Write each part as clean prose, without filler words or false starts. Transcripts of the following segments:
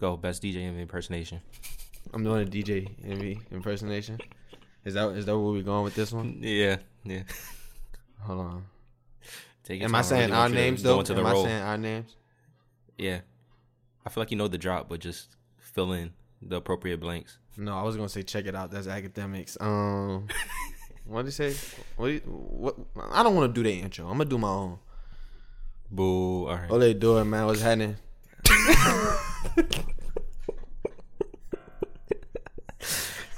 Go, best DJ MV impersonation. I'm doing a DJ MV impersonation. Is that where we're going with this one? Yeah. Hold on. Am I saying our names, though? Am I saying our names? Yeah. I feel like you know the drop, but just fill in the appropriate blanks. No, I was going to say check it out. That's academics. What did you say? What? I don't want to do the intro. I'm going to do my own. Boo. All right. What they doing, man? What's happening? I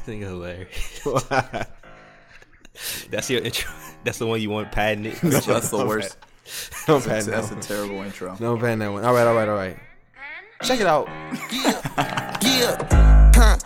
think it's hilarious. That's your intro. That's the one you want patented. No, that's the worst. Don't patent that. That's a terrible intro. Don't patent that one. All right. Check it out. Yeah. Huh.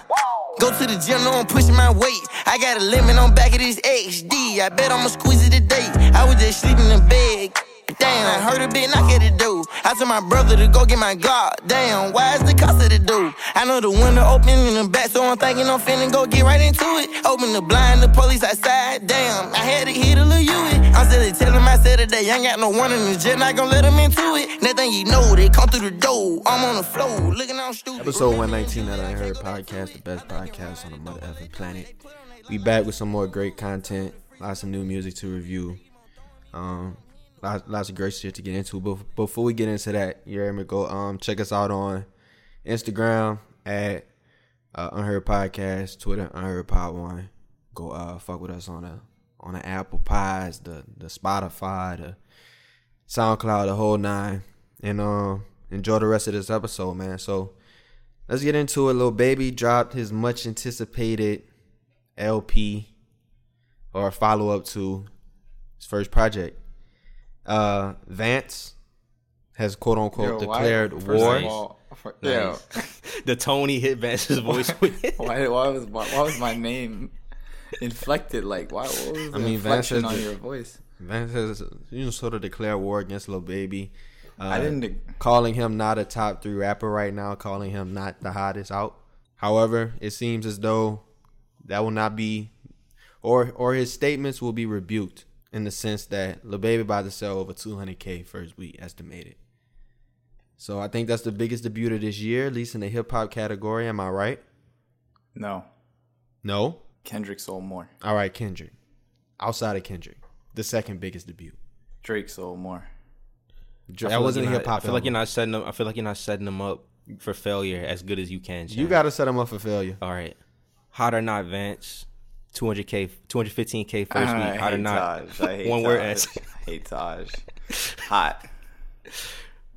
Go to the gym, no, I'm pushing my weight. I got a limit on back of this HD. I bet I'ma squeeze it today. I was just sleeping in bed. Damn, I heard a big knock at the door. I told my brother to go get my Glock. Damn, why is the cost of the door? I know the window open in the back, so I'm thinking I'm finna go get right into it. Open the blind, the police outside. Damn, I had to hit a little Uzi. I'm still telling myself today, I ain't got no one in the gym, not gonna let them into it. Next thing you know, they come through the door. I'm on the floor, looking all stupid. Episode 119 that I heard podcast, the best podcast on the mother effing planet. We back with some more great content, lots of new music to review. Lots of great shit to get into. But before we get into that, you hear me, go check us out on Instagram at Unheard Podcast, Twitter, Unheard Pod One. Go fuck with us on the Apple Pies, the Spotify, the SoundCloud, the whole nine. And enjoy the rest of this episode, man. So let's get into it. Lil Baby dropped his much anticipated LP, or follow up to his first project. Vance has quote unquote declared war. Yeah, the Tony hit Vance's voice. Why was my name inflected? Like, why? What was the inflection on your voice? Vance has sort of declared war against Lil Baby. I didn't calling him not a top 3 rapper right now, calling him not the hottest out. However, it seems as though that will not be, or his statements will be rebuked. In the sense that Lil Baby about to sell over 200K first week estimated. So I think that's the biggest debut of this year, at least in the hip hop category. Am I right? No. Kendrick sold more. All right, Kendrick. Outside of Kendrick, the second biggest debut. Drake sold more. That wasn't hip hop. I feel like you're not setting them up for failure as good as you can. Chad. You got to set them up for failure. All right. Hot or not, Vance. 215K first week. Hot or not? One Taj. Word ass. I hate Taj. Hot.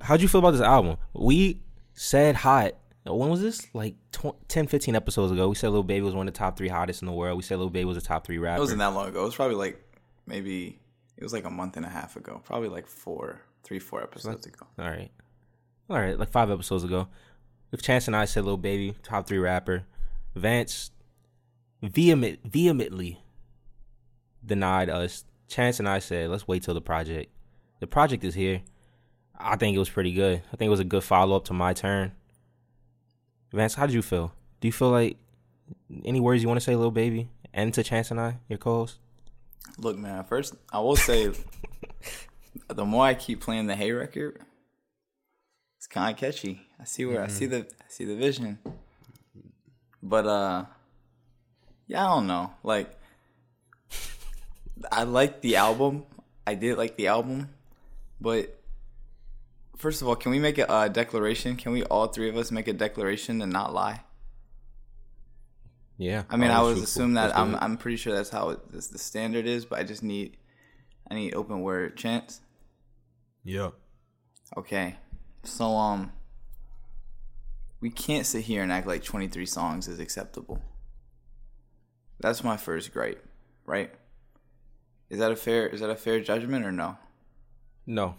How'd you feel about this album? We said hot. When was this? Like 10-15 episodes ago. We said Lil Baby was one of the top 3 hottest in the world. We said Lil Baby was a top 3 rapper. It wasn't that long ago. It was probably like maybe it was like a month and a half ago. Probably like 4 episodes ago. All right, like 5 episodes ago. If Chance and I said Lil Baby top 3 rapper, Vance. Vehemently denied us. Chance and I said, let's wait till the project. The project is here. I think it was pretty good. I think it was a good follow-up to My Turn. Vance, how did you feel? Do you feel like any words you want to say, Lil Baby? And to Chance and I, your co-host? Look, man, first, I will say, the more I keep playing the Hay record, it's kind of catchy. I see where I see the vision. But, yeah, I don't know. Like, I liked the album. I did like the album. But, first of all, can we make a declaration? Can we, all 3 of us, make a declaration and not lie? Yeah. I mean, I would assume that I'm pretty sure that's how the standard is, but I need open word. Chance? Yeah. Okay. So, we can't sit here and act like 23 songs is acceptable. That's my first gripe, right? Is that a fair judgment or no? No.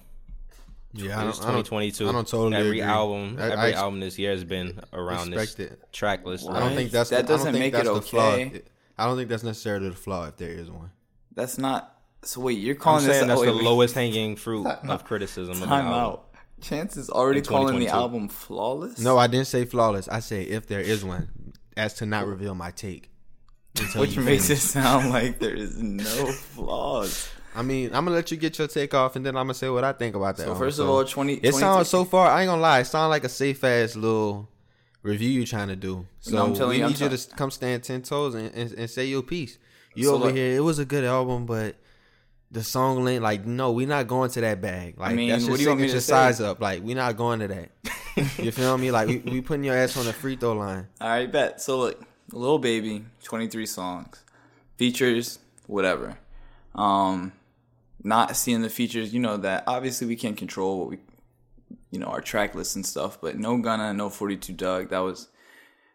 Yeah, it's 2022. I don't totally agree. Every album this year has been around this track list. Right? I don't think that's the flaw. I don't think that's necessarily the flaw if there is one. That's not. So wait, you're calling this? That's the lowest hanging fruit of criticism. Time out. Chance is already calling the album flawless. No, I didn't say flawless. I say if there is one, as to not reveal my take. Which makes it sound like there is no flaws. I mean, I'm going to let you get your take off, and then I'm going to say what I think about that. So, first of all, It sounds so far, I ain't going to lie, it sounds like a safe-ass little review you trying to do. So no, I'm telling you, need you to come stand 10 toes and say your piece. You so over like, here, it was a good album, but the song length, like, no, we're not going to that bag. Like, I mean, that's your signature size up. Like, we're not going to that. You feel me? Like, we putting your ass on the free throw line. All right, bet. So, look, Lil Baby, 23 songs, features, whatever. Not seeing the features, you know that. Obviously, we can't control what we, you know, our track list and stuff, but no Gunna, no 42 Doug, that was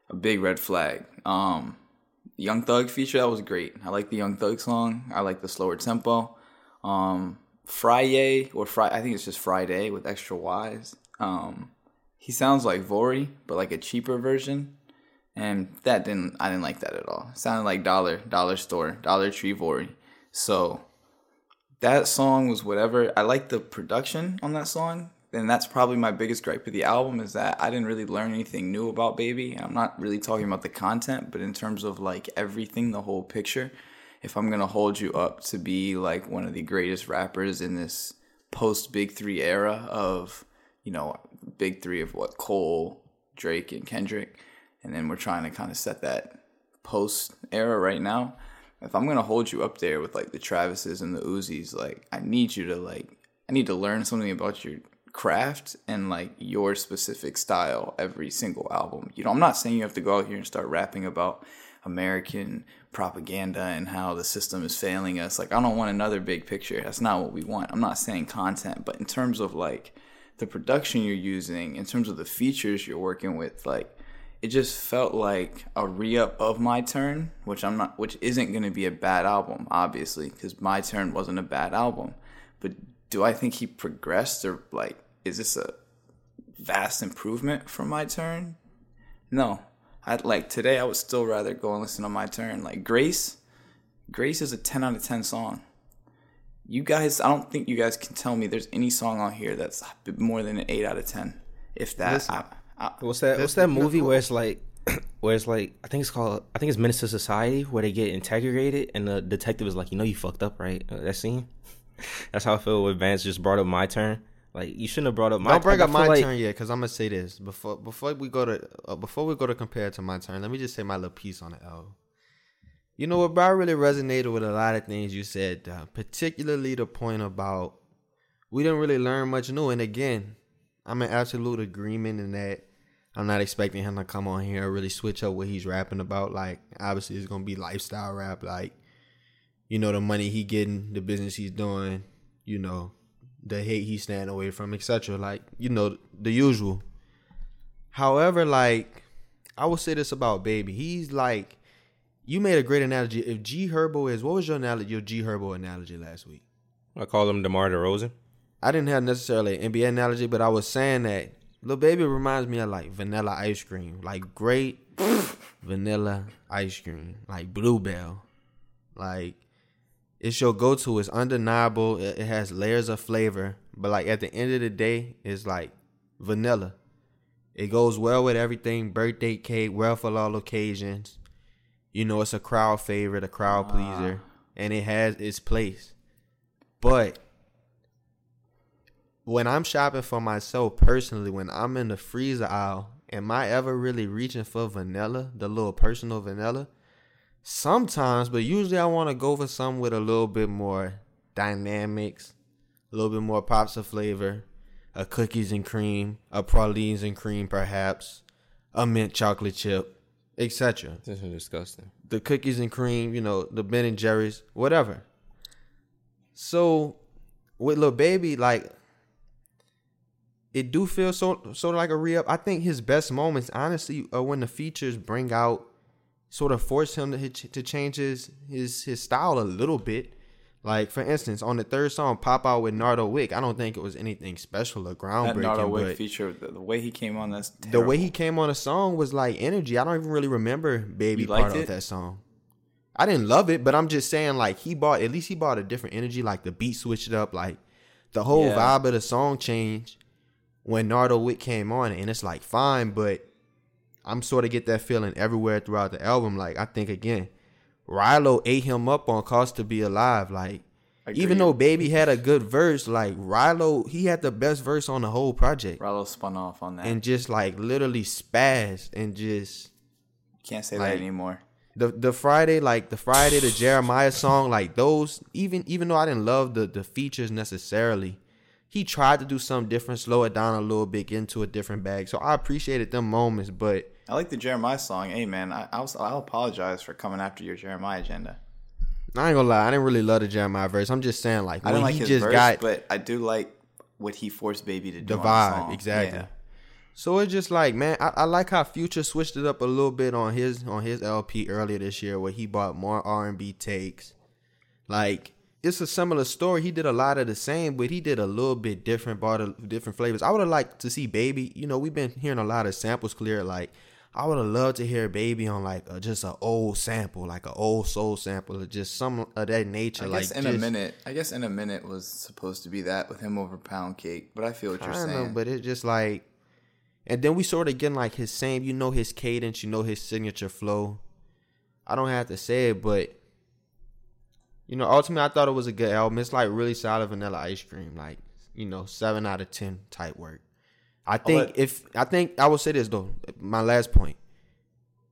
a big red flag. Young Thug feature, that was great. I like the Young Thug song. I like the slower tempo. I think it's just Friday with extra Y's. He sounds like Vory, but like a cheaper version. And I didn't like that at all. It sounded like Dollar Store, Dollar Tree Vory. So that song was whatever. I like the production on that song. And that's probably my biggest gripe with the album is that I didn't really learn anything new about Baby. And I'm not really talking about the content, but in terms of like everything, the whole picture, if I'm going to hold you up to be like one of the greatest rappers in this post Big Three era of, you know, Big Three of what, Cole, Drake, and Kendrick. And then we're trying to kind of set that post era right now. If I'm going to hold you up there with like the Travises and the Uzis, like I need to learn something about your craft and like your specific style every single album. You know, I'm not saying you have to go out here and start rapping about American propaganda and how the system is failing us. Like, I don't want another big picture. That's not what we want. I'm not saying content, but in terms of like the production you're using, in terms of the features you're working with, like it just felt like a re-up of My Turn, which isn't going to be a bad album, obviously, because My Turn wasn't a bad album. But do I think he progressed, or like, is this a vast improvement from My Turn? No. Today I would still rather go and listen to My Turn. Like, Grace is a 10 out of 10 song. You guys, I don't think you guys can tell me there's any song on here that's more than an 8 out of 10. If that... Listen, what's that movie where it's like... Where it's like, I think it's Menace to Society, where they get integrated, and the detective is like, you know you fucked up, right? That scene? That's how I feel when Vance just brought up My Turn. Like, you shouldn't have brought up My Turn. Don't bring up My Turn yet, because I'm going to say this. Before we go to compare it to My Turn, let me just say my little piece on it, L. You know what, bro? I really resonated with a lot of things you said, particularly the point about we didn't really learn much new. And again, I'm in absolute agreement in that. I'm not expecting him to come on here and really switch up what he's rapping about. Like, obviously, it's going to be lifestyle rap, like, you know, the money he getting, the business he's doing, you know, the hate he's staying away from, etc. Like, you know, the usual. However, like, I will say this about Baby. He's like, you made a great analogy. If G Herbo is, what was your G Herbo analogy last week? I called him DeMar DeRozan. I didn't have necessarily an NBA analogy, but I was saying that Lil Baby reminds me of like vanilla ice cream. Like great vanilla ice cream. Like Blue Bell. Like, it's your go-to. It's undeniable. It has layers of flavor. But, like, at the end of the day, it's, like, vanilla. It goes well with everything. Birthday cake, well for all occasions. You know, it's a crowd favorite, a crowd pleaser. And it has its place. But when I'm shopping for myself personally, when I'm in the freezer aisle, am I ever really reaching for vanilla, the little personal vanilla? Sometimes, but usually I want to go for something with a little bit more dynamics, a little bit more pops of flavor, a cookies and cream, a pralines and cream perhaps, a mint chocolate chip, etc. This is disgusting. The cookies and cream, you know, the Ben and Jerry's, whatever. So, with Lil Baby, like, it do feel sort of like a re-up. I think his best moments, honestly, are when the features bring out, sort of force him to change his style a little bit. Like, for instance, on the third song, Pop Out with Nardo Wick, I don't think it was anything special or groundbreaking. That Nardo Wick feature, the way he came on, that's terrible. The way he came on a song was like energy. I don't even really remember Baby part of that song. I didn't love it, but I'm just saying, like, he bought a different energy. Like, the beat switched up. Like, the whole vibe of the song changed when Nardo Wick came on. And it's like, fine, but I'm sort of get that feeling everywhere throughout the album. Like, I think, again, Rilo ate him up on Cost to Be Alive. Like, Agreed. Even though Baby had a good verse, like Rilo, he had the best verse on the whole project. Rilo spun off on that. And just like literally spazzed and just. Can't say like, that anymore. The Friday, the Jeremiah song, like those, even though I didn't love the features necessarily, he tried to do something different, slow it down a little bit, get into a different bag. So I appreciated them moments, but. I like the Jeremiah song. Hey, man, I'll apologize for coming after your Jeremiah agenda. I ain't gonna lie, I didn't really love the Jeremiah verse. I'm just saying, like, I don't like his just verse, got, but I do like what he forced Baby to do. The vibe, on the song. Exactly. Yeah. So it's just like, man, I like how Future switched it up a little bit on his LP earlier this year, where he bought more R&B takes. Like, it's a similar story. He did a lot of the same, but he did a little bit different, bought different flavors. I would have liked to see Baby. You know, we've been hearing a lot of samples clear, like. I would have loved to hear Baby on like just an old sample, like an old soul sample, or just some of that nature. I guess in a minute was supposed to be that with him over Pound Cake, but I feel what you're saying. But it's just like, and then we sort of getting like his same, you know, his cadence, you know, his signature flow. I don't have to say it, but you know, ultimately I thought it was a good album. It's like really solid Vanilla Ice Cream, like, you know, 7 out of 10 type work. I will say this though, my last point.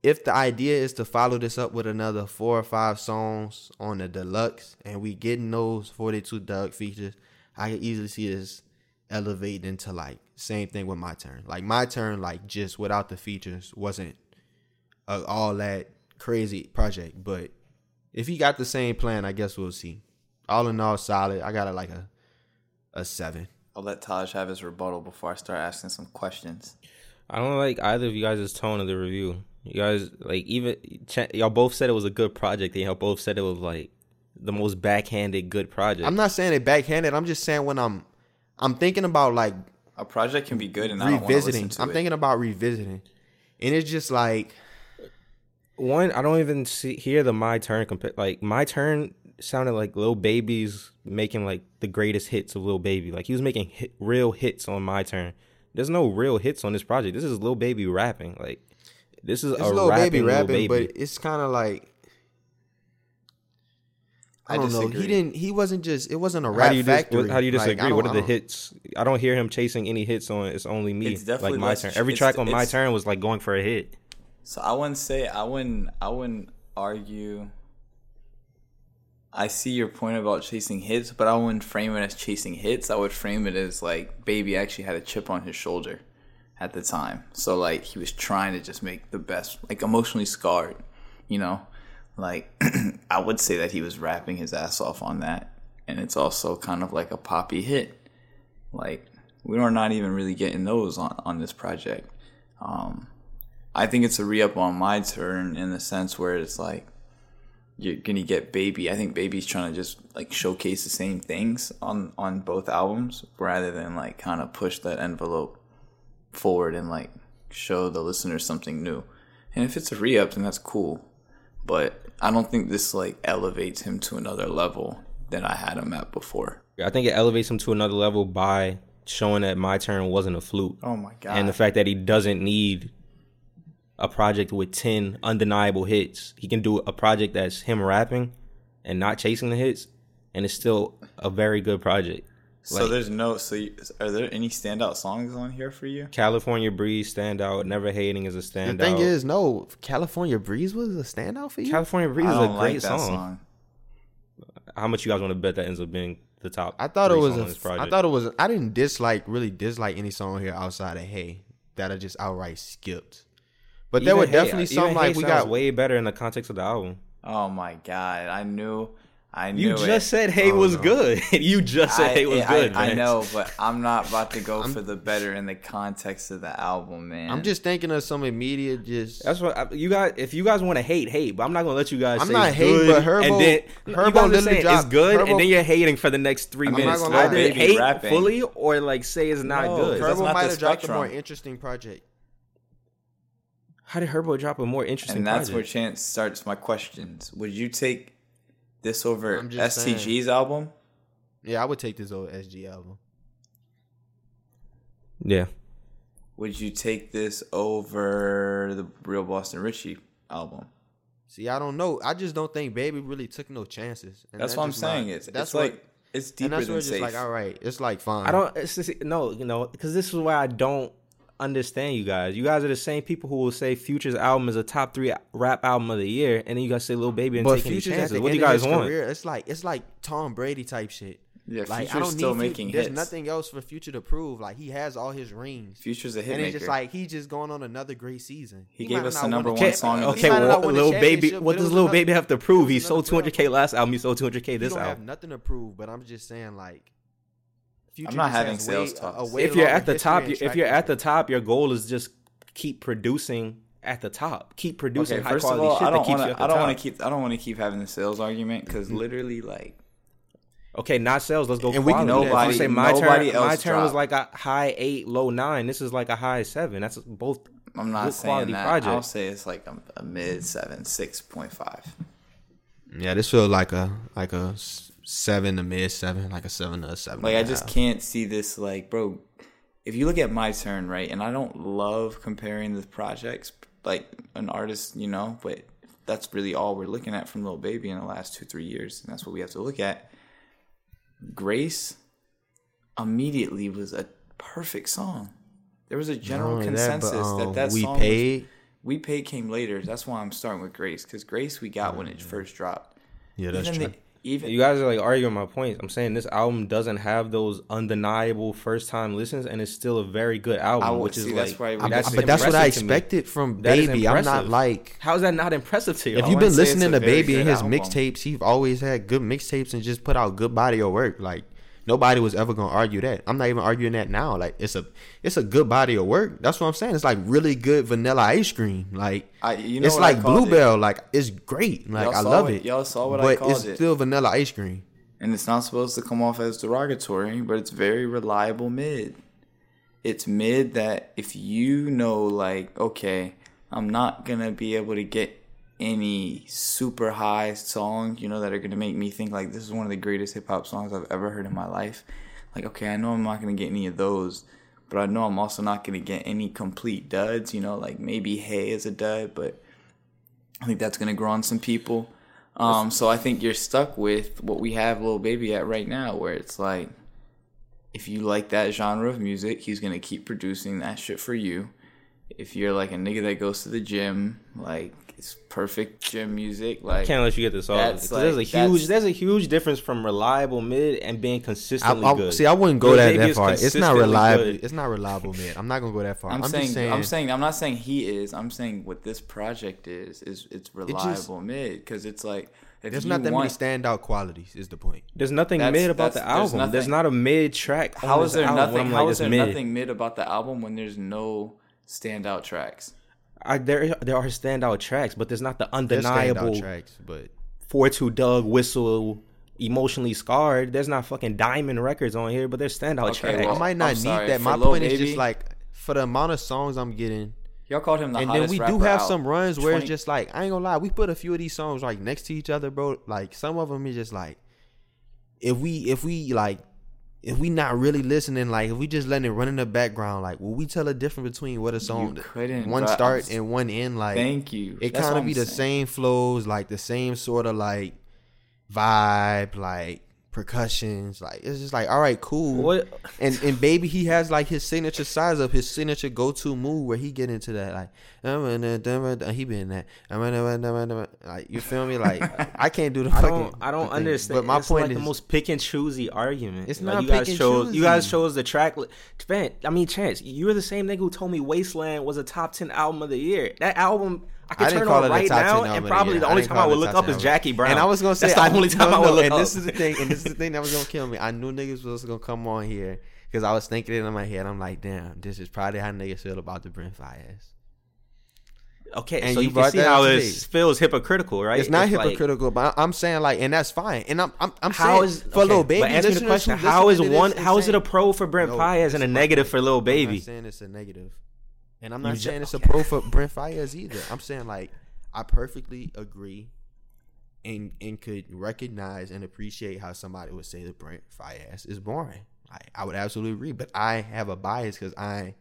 If the idea is to follow this up with another 4 or 5 songs on the deluxe and we getting those 42 Doug features, I can easily see this elevating into like same thing with My Turn. Like My Turn, like just without the features, wasn't all that crazy project. But if he got the same plan, I guess we'll see. All in all, solid. I got it like a 7. I'll let Taj have his rebuttal before I start asking some questions. I don't like either of you guys' tone of the review. You guys, like, even... Y'all both said it was a good project. And y'all both said it was, like, the most backhanded good project. I'm not saying it backhanded. I'm just saying when I'm thinking about, like... A project can be good and revisiting. I don't want to listen to it. I'm thinking about revisiting. And it's just, like... One, I don't even hear the My Turn... Like, My Turn... sounded like Lil Baby's making like the greatest hits of Lil Baby. Like he was making real hits on My Turn. There's no real hits on this project. This is Lil Baby rapping. Like this is Lil Baby rapping, but it's kind of like I don't know. It wasn't a rap factory. How do you disagree? Like, what are the hits? I don't hear him chasing any hits on It's Only Me. It's definitely like My Turn. Every track on My Turn was like going for a hit. So I wouldn't argue. I see your point about chasing hits, but I wouldn't frame it as chasing hits. I would frame it as, like, Baby actually had a chip on his shoulder at the time. So, like, he was trying to just make the best, like, emotionally scarred, you know? Like, I would say that he was rapping his ass off on that. And it's also kind of like a poppy hit. Like, we are not even really getting those on this project. I think it's a re-up on My Turn in the sense where it's like, you're going to get Baby. I think Baby's trying to just, like, showcase the same things on both albums rather than, like, kind of push that envelope forward and, like, show the listeners something new. And if it's a re-up, then that's cool. But I don't think this, like, elevates him to another level than I had him at before. I think it elevates him to another level by showing that My Turn wasn't a fluke. Oh, my God. And the fact that he doesn't need... a project with 10 undeniable hits. He can do a project that's him rapping and not chasing the hits, and it's still a very good project. So like, are there any standout songs on here for you? California Breeze, standout. Never Hating is a standout. The thing is, no, California Breeze was a standout for you? California Breeze is a great song. How much you guys want to bet that ends up being the top? I didn't really dislike any song here outside of Hey that I just outright skipped. But there were definitely some like we got way better in the context of the album. Oh my God, I knew. You just said Hey was good. You just said Hey was good. I know, but I'm not about to go for the better in the context of the album, man. I'm just thinking of some immediate just. That's what you guys. If you guys want to hate, but I'm not gonna let you guys. I'm say not hating, but Herbo. And then Herbo literally is good, Herbo, and then you're hating for the next 3 minutes. I'm not gonna either hate rapping fully or like say it's not good. Herbo might have dropped a more interesting project. How did Herbo drop a more interesting project? And that's where Chance starts my questions. Would you take this over STG's album? Yeah, I would take this over SG album. Yeah. Would you take this over the Real Boston Richie album? See, I don't know. I just don't think Baby really took no chances. And that's what I'm saying. That's like it's deeper than safe. And that's where it's just like, all right, it's like fine. I don't. It's just, no, you know, because this is why I don't understand you guys. You guys are the same people who will say Future's album is a top 3 rap album of the year, and then you guys say Lil Baby and take any chances. What do you guys want? Career, it's like Tom Brady type shit. Yeah, like, Future's still making hits. There's nothing else for Future to prove. Like, he has all his rings. Future's a hitmaker. And it's just like, he's just going on another great season. He gave us the number one song. Okay, well, Lil Baby, what does Lil Baby have to prove? He sold 200K last album. He sold 200K this album. I have nothing to prove, but I'm just saying, like, Future. I'm not having sales talks. If you're at the top, your goal is just keep producing at the top. Keep producing high quality shit that keeps you at the top. I don't want to keep having the sales argument because literally, like, okay, not sales. Let's go. And quality. My turn was like a high 8, low 9. This is like a high 7. That's both. I'm not saying that. Project. I'll say it's like a mid 7, 6.5. Yeah, this feels like a 7 to mid 7, like a 7 to a 7. Like, I just can't see this. Like, bro, if you look at My Turn, right, and I don't love comparing the projects, like an artist, you know, but that's really all we're looking at from Lil Baby in the last 2-3 years, and that's what we have to look at. Grace immediately was a perfect song. There was a general consensus that song We Paid came later. That's why I'm starting with Grace, because Grace we got when it first dropped. Yeah, that's true. You guys are like arguing my points. I'm saying this album doesn't have those undeniable first time listens, and it's still a very good album. But that's what I expected from Baby. I'm not like, how is that not impressive to you? If you've been listening to Baby and his mixtapes, he's always had good mixtapes and just put out good body of work. Like, nobody was ever gonna argue that. I'm not even arguing that now. Like, it's a good body of work. That's what I'm saying. It's like really good Vanilla Ice Cream. Like, it's like Blue Bell. Like, it's great. Like, I love it. Y'all saw what I called it. But it's still Vanilla Ice Cream. And it's not supposed to come off as derogatory, but it's very reliable mid. It's mid that if you know, like, okay, I'm not gonna be able to get any super high songs, you know, that are going to make me think like this is one of the greatest hip hop songs I've ever heard in my life. Like, okay, I know I'm not going to get any of those, but I know I'm also not going to get any complete duds, you know, like maybe Hey is a dud, but I think that's going to grow on some people. So I think you're stuck with what we have Lil Baby at right now, where it's like, if you like that genre of music, he's going to keep producing that shit for you. If you're like a nigga that goes to the gym, like, it's perfect gym music. Like, I can't let you get this off. Like, there's a huge difference from reliable mid and being consistently good. See, I wouldn't go that far. It's not reliable. Good. It's not reliable mid. I'm not gonna go that far. I'm not saying he is. I'm saying what this project is it's reliable mid, because it's like, there's not that many standout qualities. Is the point? There's nothing mid about the album. There's not a mid track. How is there nothing? How is there nothing mid about the album when there's no standout tracks? There are standout tracks, but there's not the undeniable tracks. But 4-2 Doug Whistle, Emotionally Scarred. There's not fucking Diamond Records on here, but there's standout tracks. Well, I might not need that. My point is just like, for the amount of songs I'm getting, y'all called him the hottest rapper. And then we do have some runs where it's just like, I ain't gonna lie, we put a few of these songs like next to each other, bro. Like, some of them is just like, if we not really listening, like, if we just letting it run in the background, like, will we tell a difference between what a song one start and one end? Like, thank you. It kind of be the same flows, like the same sort of like vibe, like percussions. Like, it's just like, all right, cool. What? And Baby, he has like his signature size up, his signature go to move where he get into that, like, he been that, like, you feel me? Like, I can't do the fucking. I don't understand. But my point is the most pick and choosy argument. It's like, not you guys chose the track. Chance, you were the same nigga who told me Wasteland was a top 10 album of the year. That album. I could turn on right now, and probably the only time I would look up is Jackie Brown. And I was gonna say that's the only time I would look up. And this is the thing that was gonna kill me. I knew niggas was gonna come on here because I was thinking it in my head. I'm like, damn, this is probably how niggas feel about the Brent Faiyaz. Okay, and so you can see how it feels hypocritical, right? It's not hypocritical, but I'm saying like, and that's fine. And I'm saying for Lil Baby, answer the question: how is it a pro for Brent Faiyaz and a negative for Lil Baby? I'm not saying it's a negative. And I'm not saying it's a pro for Brent Faiyaz either. I'm saying, like, I perfectly agree and could recognize and appreciate how somebody would say that Brent Faiyaz is boring. I would absolutely agree. But I have a bias because I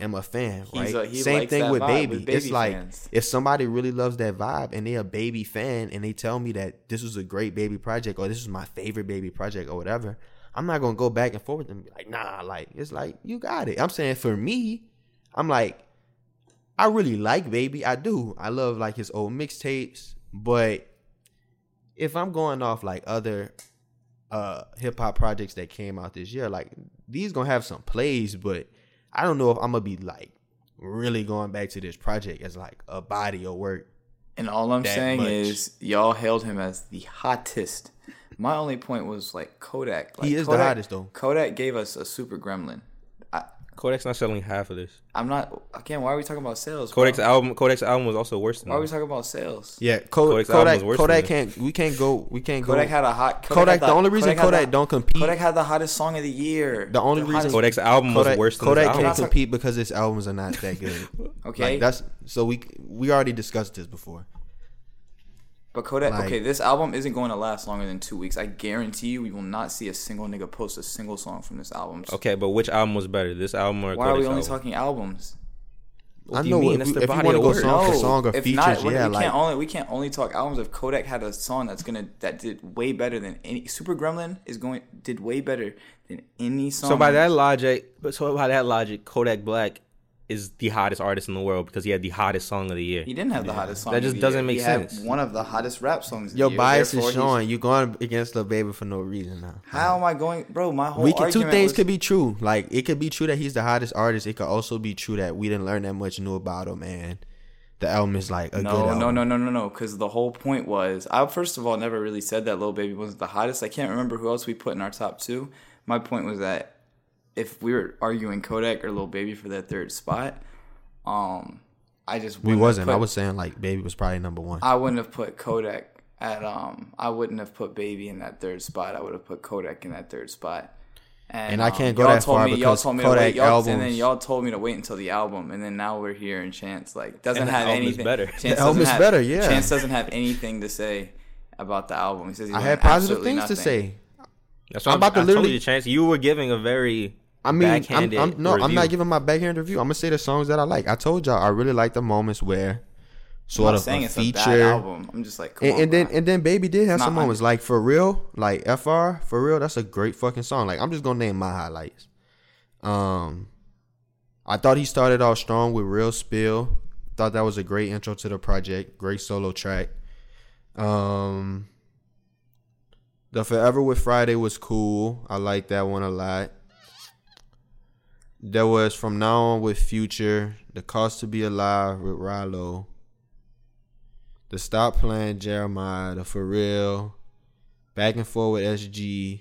am a fan, right? Same thing with Baby. It's like if somebody really loves that vibe and they're a Baby fan and they tell me that this was a great Baby project or this is my favorite Baby project or whatever, I'm not going to go back and forth and be like, nah, like, it's like, you got it. I'm saying for me, I'm like, I really like Baby. I do. I love like his old mixtapes. But if I'm going off like other hip hop projects that came out this year, like these going to have some plays, but I don't know if I'm going to be like really going back to this project as like a body of work. And all I'm saying is y'all hailed him as the hottest. My only point was like Kodak. Like, he is the hottest though. Kodak gave us a Super Gremlin. Kodak's not selling half of this. I'm not. Again, why are we talking about sales? Kodak's album was also worse than. Why are we talking about sales? Yeah, Kodak can't. We can't go. Kodak had a hot. The only reason Kodak don't compete. Kodak had the hottest song of the year. The only reason Kodak's album was worse than. Kodak can't compete because his albums are not that good. Okay, like that's so we already discussed this before. But Kodak, like, okay, this album isn't going to last longer than 2 weeks. I guarantee you we will not see a single nigga post a single song from this album. Okay, but which album was better, this album or Kodak's album? Why are we only talking albums? What I do know, you mean? That's the body of work. Song or features, not, yeah, we can't only talk albums if Kodak had a song that did way better than any. Super Gremlin did way better than any song. So by that logic, Kodak Black is the hottest artist in the world because he had the hottest song of the year. He didn't have the hottest song. That just doesn't make sense. He had one of the hottest rap songs of the year. Your bias is showing. You're going against Lil Baby for no reason now. How am I going? Bro, my whole argument was... Two things could be true. Like, it could be true that he's the hottest artist. It could also be true that we didn't learn that much new about him and the album is like a good album. No. Because the whole point was... I, first of all, never really said that Lil Baby wasn't the hottest. I can't remember who else we put in our top two. My point was that if we were arguing Kodak or Lil Baby for that third spot, I was saying like Baby was probably number one. I wouldn't have put Kodak at I wouldn't have put Baby in that third spot. I would have put Kodak in that third spot. And I can't go that far because Kodak albums. And then y'all told me to wait until the album, and then now we're here and Chance like doesn't have anything. The album is better. Yeah. Chance doesn't have anything to say about the album. He says I had positive things to say. That's what I'm about to literally Chance. You were giving a very I'm not giving my backhand review. I'm gonna say the songs that I like. I told y'all I really like the moments where sort of a feature. It's a bad album. I'm just like, and then Baby did have some moments like For Real, like FR For Real. That's a great fucking song. Like I'm just gonna name my highlights. I thought he started off strong with Real Spill. Thought that was a great intro to the project. Great solo track. The Forever with Friday was cool. I like that one a lot. There was From Now On with Future, The Cost to Be Alive with Rilo, The Stop Playing Jeremiah, The For Real, Back and Forth with SG,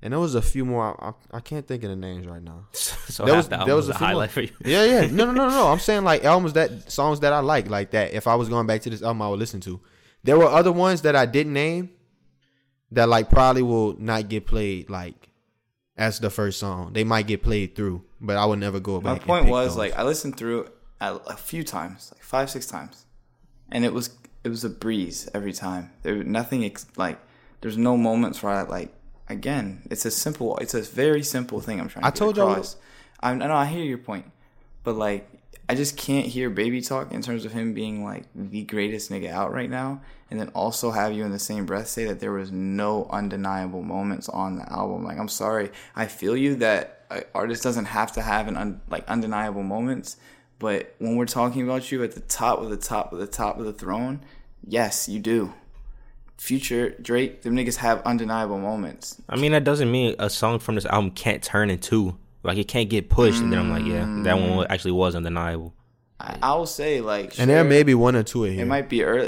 and there was a few more. I can't think of the names right now. So there was a highlight for you. Yeah. No. I'm saying like albums that songs that I like that. If I was going back to this album, I would listen to. There were other ones that I didn't name that like probably will not get played like. As the first song, they might get played through, but I would never go back. My point was like I listened through a few times, like 5-6 times, and it was a breeze every time. There was nothing like there's no moments where I like again. It's a very simple thing I'm trying to get across. I hear your point, but like I just can't hear Baby talk in terms of him being like the greatest nigga out right now, and then also have you in the same breath say that there was no undeniable moments on the album. Like, I'm sorry. I feel you that an artist doesn't have to have an undeniable moments, but when we're talking about you at the top of the top of the top of the throne, yes, you do. Future, Drake, them niggas have undeniable moments. I mean, that doesn't mean a song from this album can't turn into, like, it can't get pushed, and then I'm like, yeah, that one actually was undeniable. I will say, like, sure, and there may be one or two in here. It might be early.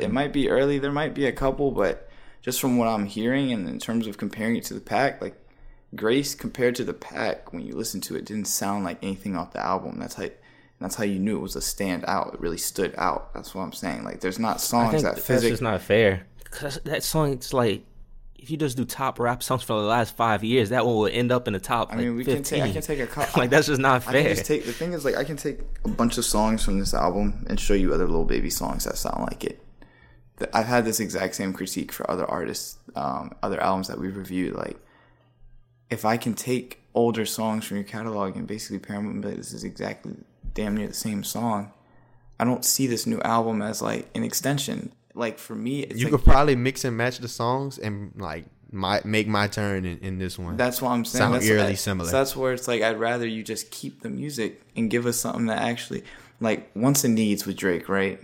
There might be a couple, but just from what I'm hearing, and in terms of comparing it to the pack, like Grace compared to the pack, when you listen to it, didn't sound like anything off the album. That's how you knew it was a standout. It really stood out. That's what I'm saying. Like, there's not songs that physically. That's just not fair. Cause that song, it's like, if you just do top rap songs for the last 5 years, that one will end up in the top. I mean, like, I can take a couple. Like, that's just not fair. The thing is, like, I can take a bunch of songs from this album and show you other Lil Baby songs that sound like it. I've had this exact same critique for other artists, other albums that we've reviewed. Like, if I can take older songs from your catalog and basically pair them and be like, this is exactly damn near the same song. I don't see this new album as like an extension. Like for me, it's you like, could probably mix and match the songs and like make My Turn in this one. That's what I'm saying. Sound that's eerily similar. So that's where it's like I'd rather you just keep the music and give us something that actually like Wants and Needs with Drake, right?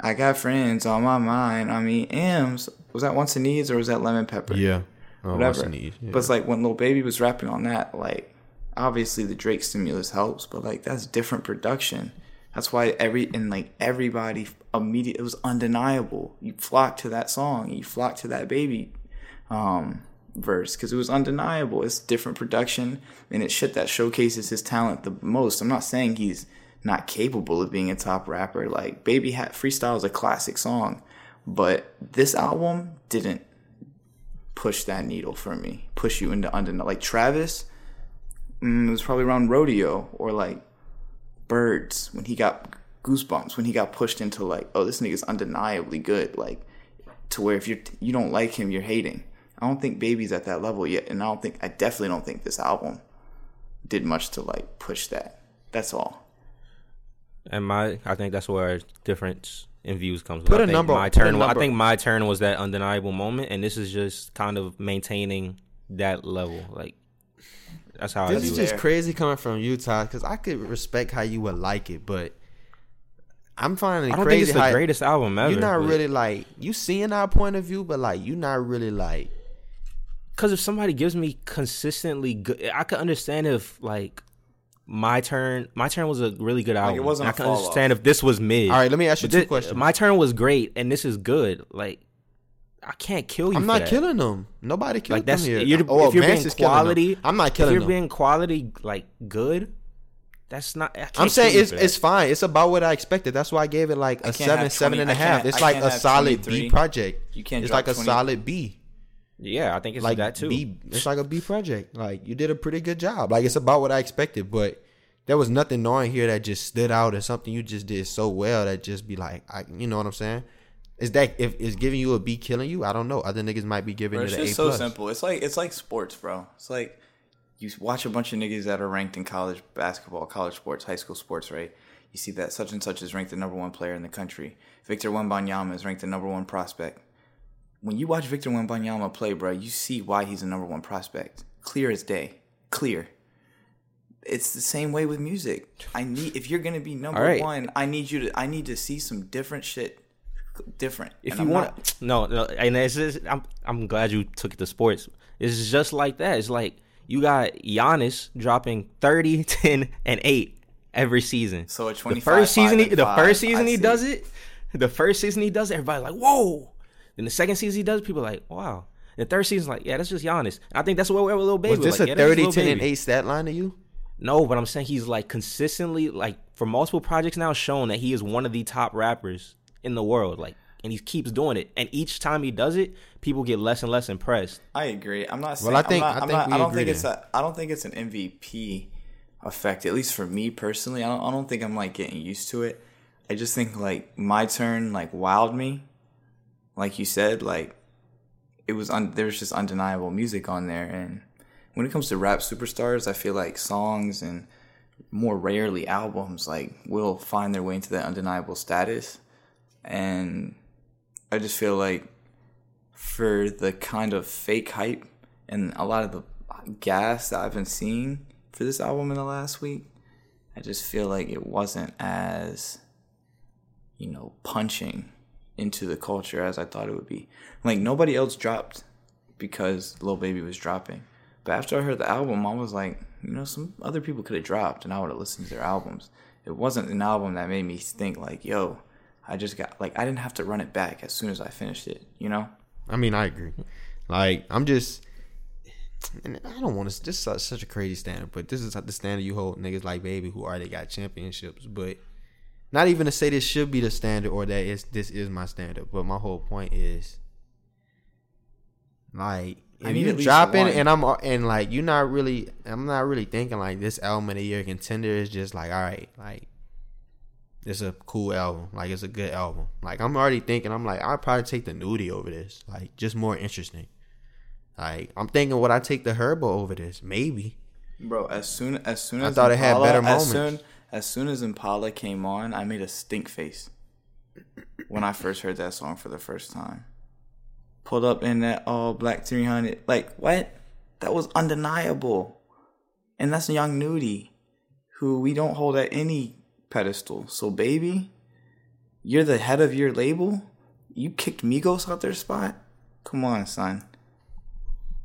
I got friends on my mind. I mean, M's. Was that Wants and Needs or was that Lemon Pepper? Yeah. Oh, whatever. Wants and Needs. Yeah. But it's like when Lil Baby was rapping on that, like obviously the Drake stimulus helps, but like that's different production. That's why everybody immediately, it was undeniable. You flocked to that song. You flocked to that Baby verse because it was undeniable. It's different production and it's shit that showcases his talent the most. I'm not saying he's not capable of being a top rapper. Like Baby Hat Freestyle is a classic song, but this album didn't push that needle for me. Push you into undeniable. Like Travis, it was probably around Rodeo or like Birds when he got Goosebumps, when he got pushed into like, oh, this nigga's undeniably good, like to where if you don't like him, you're hating. I don't think Baby's at that level yet, and I definitely don't think this album did much to like push that. That's all. And I think that's where difference in views comes. Put a number. My Turn. I think My Turn was that undeniable moment, and this is just kind of maintaining that level. Like that's how I do it. This is just crazy coming from Utah, because I could respect how you would like it, but I'm finding it crazy. I don't think it's the greatest album ever. You're not really like, you seeing our point of view, but like you're not really like. Because if somebody gives me consistently good, I could understand if like My Turn was a really good album. Like it wasn't. I can understand if this was mid. All right, let me ask you two questions. My Turn was great, and this is good. Like I can't kill you. I'm not killing them. Nobody killed them here. If you're being quality, I'm not killing them. If you're being quality, like good. That's not. I'm saying it's fine. It's about what I expected. That's why I gave it like a 7.5. It's like a solid B project. You can't. It's like a solid B. Yeah, I think it's like that too. It's like a B project. Like you did a pretty good job. Like it's about what I expected, but there was nothing on here that just stood out or something you just did so well that just be like, you know what I'm saying? Is that if it's giving you a B killing you? I don't know. Other niggas might be giving it an A+. It's just so simple. It's like sports, bro. It's like you watch a bunch of niggas that are ranked in college basketball, college sports, high school sports, right? You see that such and such is ranked the number one player in the country. Victor Wembanyama is ranked the number one prospect. When you watch Victor Wembanyama play, bro, you see why he's a number one prospect. Clear as day. Clear. It's the same way with music. If you're gonna be number one, I need to see some different shit. Different. If you want, and it's just, I'm glad you took it to sports. It's just like that. It's like you got Giannis dropping 30, 10, and 8 every season. So at 25, the first season he does it, everybody's like, whoa. Then the second season he does, people are like, wow. And the third season's like, yeah, that's just Giannis. And I think that's where we're Lil Baby. Was this a 30, 10, and 8 stat line to you? No, but I'm saying he's like consistently, like for multiple projects now, shown that he is one of the top rappers in the world. Like, and he keeps doing it. And each time he does it, people get less and less impressed. I agree. I'm not saying. Well, I don't think it's an MVP effect. At least for me personally, I don't think I'm like getting used to it. I just think like My Turn like wowed me. Like you said, like it was there's just undeniable music on there. And when it comes to rap superstars, I feel like songs and more rarely albums like will find their way into that undeniable status. And I just feel like for the kind of fake hype and a lot of the gas that I've been seeing for this album in the last week, I just feel like it wasn't as, punching into the culture as I thought it would be. Like nobody else dropped because Lil Baby was dropping. But after I heard the album, I was like, some other people could have dropped and I would have listened to their albums. It wasn't an album that made me think like, yo, I just got, like, I didn't have to run it back as soon as I finished it, I mean, I agree. Like, I'm just, and I don't want to, this is such a crazy standard, but this is the standard you hold niggas like Baby who already got championships. But not even to say this should be the standard or that this is my standard, but my whole point is, like, if you're dropping and I'm not really thinking, like, this album of the year contender is just, like, all right, like, it's a cool album. Like, it's a good album. Like, I'm already thinking, I'm like, I'll probably take the Nudie over this. Like, just more interesting. Like, I'm thinking, would I take the Herbo over this? Maybe. Bro, as soon as I thought Impala, it had better moments. As soon as Impala came on, I made a stink face when I first heard that song for the first time. Pulled up in that all black 300, like what? That was undeniable, and that's Young Nudy, who we don't hold at any pedestal. So baby, you're the head of your label. You kicked Migos out their spot. Come on, son.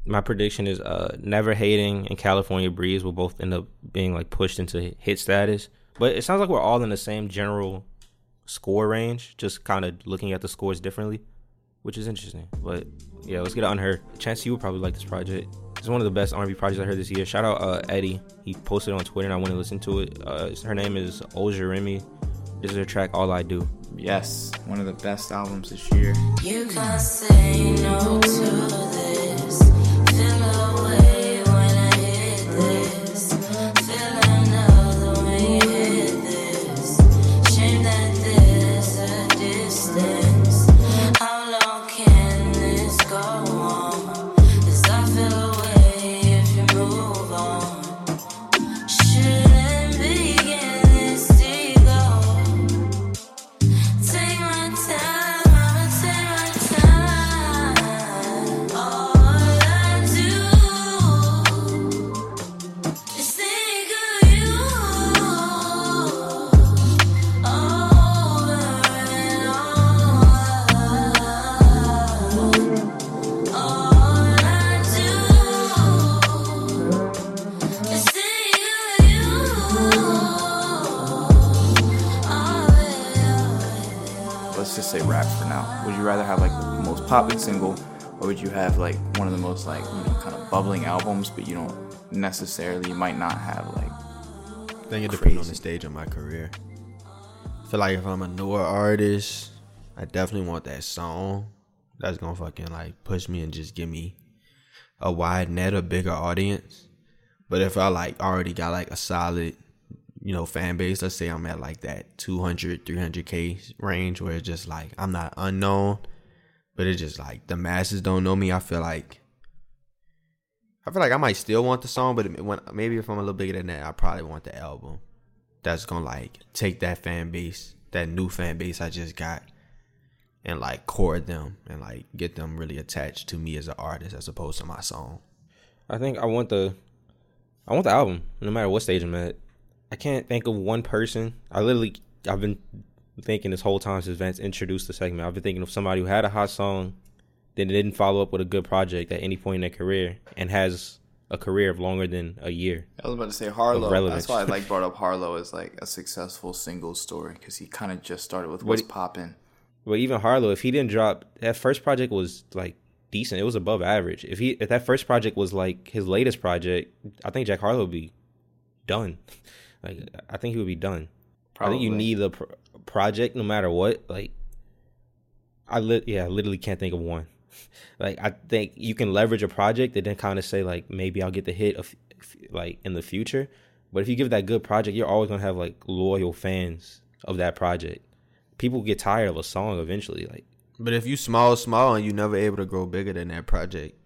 My prediction is Never Hating and California Breeze will both end up being like pushed into hit status. But it sounds like we're all in the same general score range, just kind of looking at the scores differently, which is interesting. But yeah, let's get it Unheard. Chance, you would probably like this project. It's one of the best R&B projects I heard this year. Shout out Eddie. He posted it on Twitter and I went and listened to it. Her name is Oja Remy. This is her track, All I Do. Yes, one of the best albums this year. You can't say no to this. Feel away when I hit this. Feel another when you hit this. Shame that there's a distance. How long can this go on? 'Cause I feel away if you move on. Shouldn't begin this to go. Take my time, I'ma take my time. All I do is think of you over and over. All I do is think of you. Let's just say rap for now. Would you rather have like the most popping single, or would you have like one of the most like kind of bubbling albums, but you don't necessarily, you might not have like. I think it depends on the stage of my career. I feel like if I'm a newer artist, I definitely want that song that's gonna fucking like push me and just give me a wide net, a bigger audience. But if I like already got like a solid, you know, fan base, let's say I'm at like that 200, 300K range where it's just like I'm not unknown, but it's just like the masses don't know me. I feel like I might still want the song, but maybe if I'm a little bigger than that, I probably want the album that's gonna like take that fan base, that new fan base I just got, and like core them and like get them really attached to me as an artist as opposed to my song. I think I want the album, no matter what stage I'm at. I can't think of one person. I've been thinking this whole time since Vance introduced the segment. I've been thinking of somebody who had a hot song, then didn't follow up with a good project at any point in their career, and has a career of longer than a year. I was about to say Harlow. That's why I like brought up Harlow as like a successful single story, because he kind of just started with what's popping. But even Harlow, if he didn't drop, that first project was like decent. It was above average. If that first project was like his latest project, I think Jack Harlow would be done. Like I think he would be done. Probably. I think you need a project no matter what. Like I literally can't think of one. Like I think you can leverage a project and then kind of say like maybe I'll get the hit of like in the future. But if you give that good project, you're always gonna have like loyal fans of that project. People get tired of a song eventually. Like, but if you small and you never able to grow bigger than that project,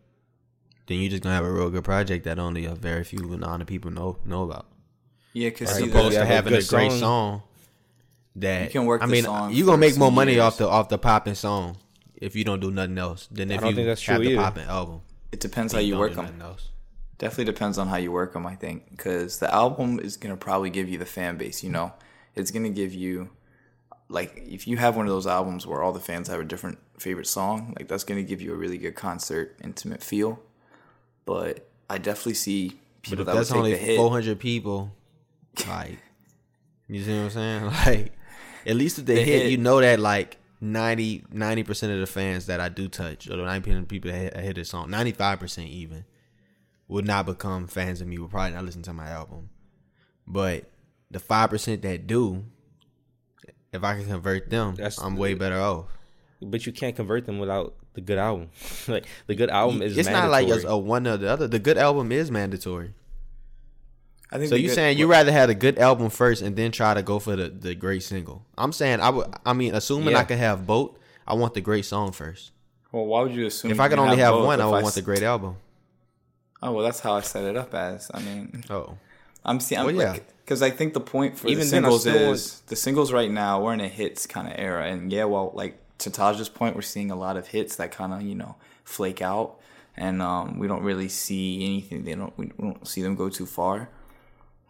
then you're just gonna have a real good project that only a very few renowned people know about. Yeah, because as opposed to having a great song that you can work. I mean, you're gonna make more money off the popping song if you don't do nothing else than if you have the popping album. It depends how you work them. Definitely depends on how you work them, I think, because the album is gonna probably give you the fan base. You know, it's gonna give you like if you have one of those albums where all the fans have a different favorite song, like that's gonna give you a really good concert, intimate feel. But I definitely see people that would take the hit. 400 people. Like, you see what I'm saying? Like, at least if they hit, you know that like 90% of the fans that I do touch, or the 90% of people that hit this song, 95% even, would not become fans of me, would probably not listen to my album. But the 5% that do, if I can convert them, I'm way better off. But you can't convert them without the good album. Like, the good album is mandatory. It's not like a one or the other. The good album is mandatory. I think so. You're saying you'd rather have a good album first and then try to go for the great single? I'm saying assuming I could have both, I want the great song first. Well, why would you assume? If I could only have one, I would want the great album. Oh, well, that's how I set it up as. I mean, I'm seeing, well, yeah, because I think the point for even the singles is the singles right now, we're in a hits kind of era, and yeah, well, like to Taj's point, we're seeing a lot of hits that kind of, you know, flake out, and we don't really see anything. We don't see them go too far.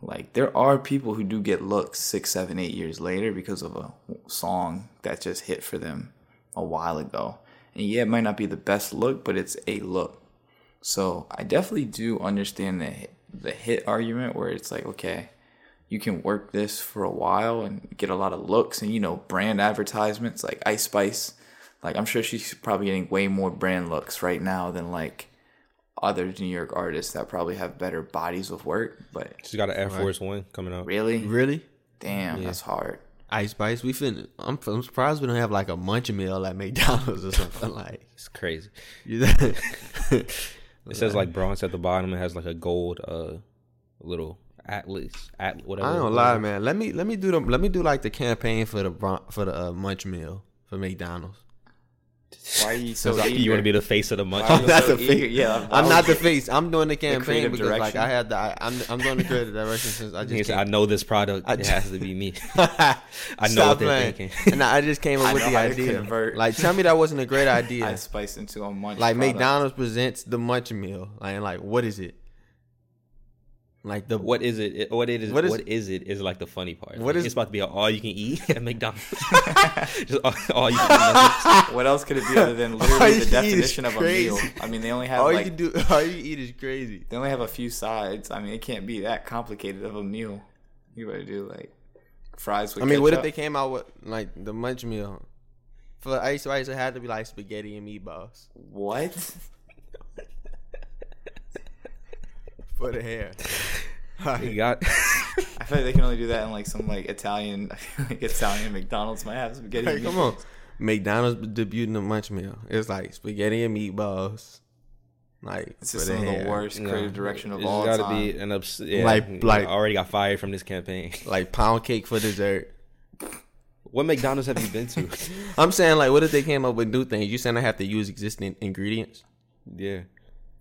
Like, there are people who do get looks 6, 7, 8 years later because of a song that just hit for them a while ago. And yeah, it might not be the best look, but it's a look. So I definitely do understand the hit argument where it's like, okay, you can work this for a while and get a lot of looks and, you know, brand advertisements like Ice Spice. Like, I'm sure she's probably getting way more brand looks right now than, like, other New York artists that probably have better bodies of work, but she's got an Air Force One coming up. Really? Damn, yeah. That's hard. Ice Spice, I'm surprised we don't have like a Munchie Meal at McDonald's or something. Like, it's crazy. It says like bronze at the bottom. It has like a gold little atlas, whatever. I don't lie, man. Let me do like the campaign for the Munchie Meal for McDonald's. Why are you so eager? You want to be the face of the Munchie? I'm not the face. Yeah, I'm not the face. I'm doing the campaign because direction. Like I had the. I'm doing the creative direction since I just. I know this product. It has to be me. I know what they're thinking, and I just came up with the idea. Like, tell me that wasn't a great idea. I spiced into a Munchie. Like product. McDonald's presents the Munchie Meal. Like what is it? Like the what is it? What is it? Is like the funny part. What is it's about to be an all you can eat at McDonald's? Just all you can eat. What else could it be other than literally the definition of a meal? I mean, they only have all like, you can do. All you eat is crazy. They only have a few sides. I mean, it can't be that complicated of a meal. You better do like fries with. I mean, ketchup. What if they came out with like the Munch Meal for Ice Spice? It had to be like spaghetti and meatballs. What? For the hair. I feel like they can only do that in like some like Italian McDonald's might have spaghetti. Hey, come on. McDonald's debuting the Munch Meal. It's like spaghetti and meatballs. Like it's just some of the worst creative direction of all time. It's gotta be an like already got fired from this campaign. Like pound cake for dessert. What McDonald's have you been to? I'm saying like what if they came up with new things? You saying I have to use existing ingredients? Yeah.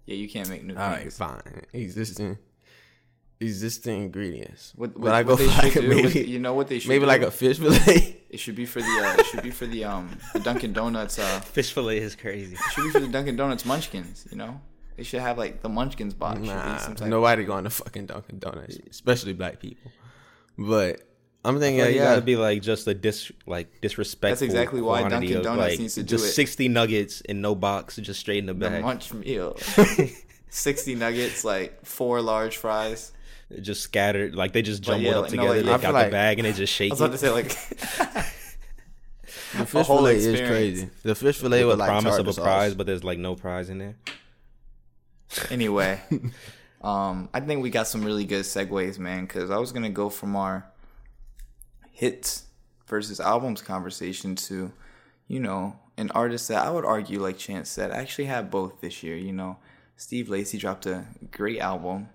Yeah, you can't make new things. All right, fine. Existing ingredients. What I go they for like do, maybe, you know what they should maybe do? Like a fish fillet. It should be for the the Dunkin' Donuts fish fillet is crazy. It should be for the Dunkin' Donuts munchkins, you know? They should have like the munchkins box. Nah, nobody going to fucking Dunkin' Donuts, especially black people. But I'm thinking, you gotta be like just a disrespectful. That's exactly why Dunkin' Donuts needs to do it. Just 60 nuggets in no box, just straight in the bag. The Munch Meal. 60 nuggets, like 4 large fries. Just scattered, like they just jumbled up together. They got the bag and they just shake it. I was about to say the fish fillet is crazy. The fish fillet was like promise of a prize, but there's like no prize in there. Anyway, I think we got some really good segues, man. Because I was gonna go from our hits versus albums conversation to, you know, an artist that I would argue, like Chance said, I actually had both this year. You know, Steve Lacy dropped a great album.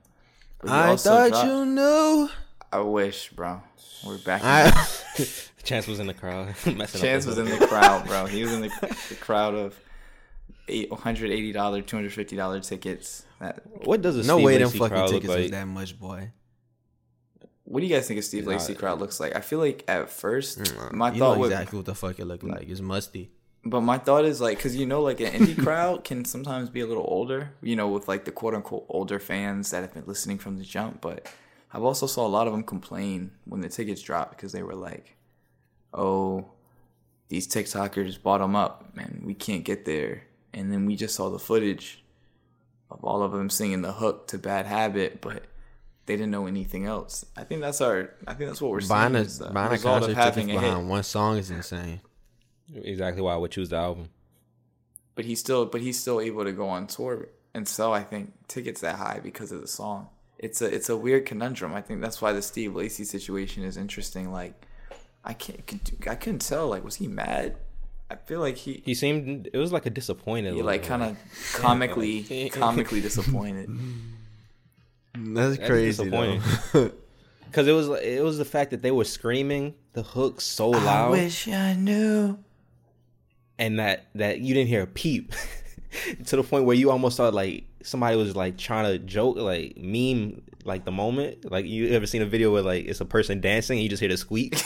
I thought you knew. I wish, bro. We're back. Chance was in the crowd. Chance was in the crowd, bro. He was in the crowd of $180, $250 tickets. What does a no Steve way Lacy them fucking tickets look like? That much, boy. What do you guys think a Steve Lacy crowd looks like? I feel like at first, my you thought was exactly what the fuck it looked like. It's musty. But my thought is like, because you know, like an indie crowd can sometimes be a little older, you know, with like the quote unquote older fans that have been listening from the jump. But I've also saw a lot of them complain when the tickets dropped because they were like, oh, these TikTokers bought them up, man. We can't get there. And then we just saw the footage of all of them singing the hook to Bad Habit, but they didn't know anything else. I think that's what we're seeing. Buying a concert ticket behind one song is insane. Exactly why I would choose the album. But he's still able to go on tour and sell, I think, tickets that high because of the song. It's a weird conundrum. I think that's why the Steve Lacy situation is interesting. Like, I couldn't tell. Like, was he mad? I feel like he seemed. It was like a disappointed. He like kind of comically disappointed. That's crazy. Disappointing. Because it was the fact that they were screaming the hook so loud. I wish I knew. And that you didn't hear a peep to the point where you almost thought like somebody was like trying to joke, like meme, like the moment. Like, you ever seen a video where like it's a person dancing and you just hear the squeak?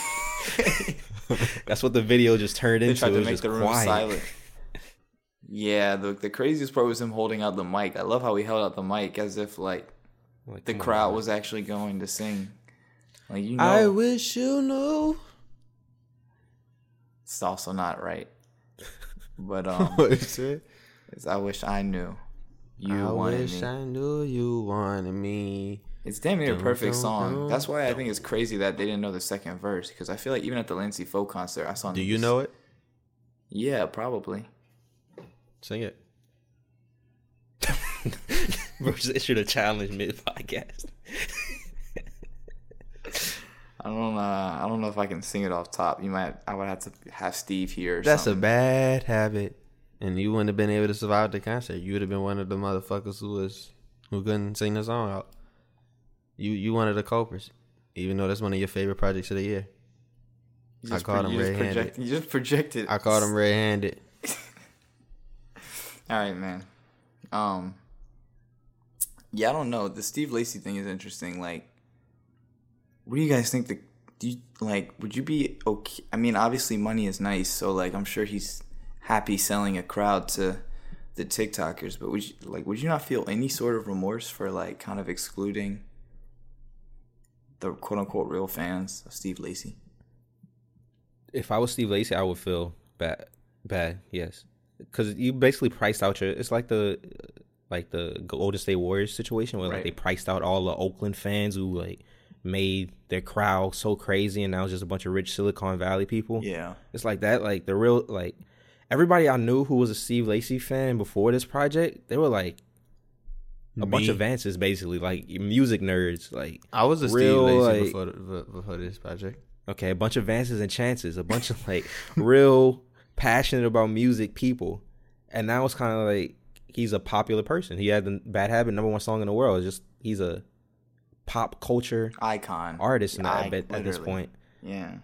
That's what the video just turned into. They tried to make the room quiet. Silent. Yeah, the craziest part was him holding out the mic. I love how he held out the mic as if like the crowd was actually going to sing. Like, you know, I wish you knew. It's also not right. But what is it? It's I wish I knew. I knew you wanted me. It's damn near a perfect song. That's why I think it's crazy that they didn't know the second verse, because I feel like even at the Lindsay Foe concert, I saw. Do you know it? Yeah, probably. Sing it. Bro, it should have challenged mid podcast. I don't know if I can sing it off top. I would have to have Steve here. That's something. A bad habit, and you wouldn't have been able to survive the concert. You would have been one of the motherfuckers who couldn't sing the song out. You one of the culprits, even though that's one of your favorite projects of the year. I caught him red-handed. You just projected. I caught him red-handed. All right, man. Yeah, I don't know. The Steve Lacy thing is interesting. Like, what do you guys think? Would you be okay? I mean, obviously, money is nice, so like, I'm sure he's happy selling a crowd to the TikTokers. But would you not feel any sort of remorse for like kind of excluding the quote unquote real fans of Steve Lacy? If I was Steve Lacy, I would feel bad. Yes. Because you basically priced out it's like the Golden State Warriors situation where, right, like they priced out all the Oakland fans who like made their crowd so crazy, and now it's just a bunch of rich Silicon Valley people. Yeah, it's like that. Like the real, like everybody I knew who was a Steve Lacy fan before this project, they were like a bunch of advances, basically like music nerds. Like I was a real, Steve Lacy before this project. Okay, a bunch of advances and chances, a bunch of like real passionate about music people, and now it's kind of like he's a popular person. He had the Bad Habit #1 song in the world. It's just he's a pop culture icon artist now at this point. Yeah,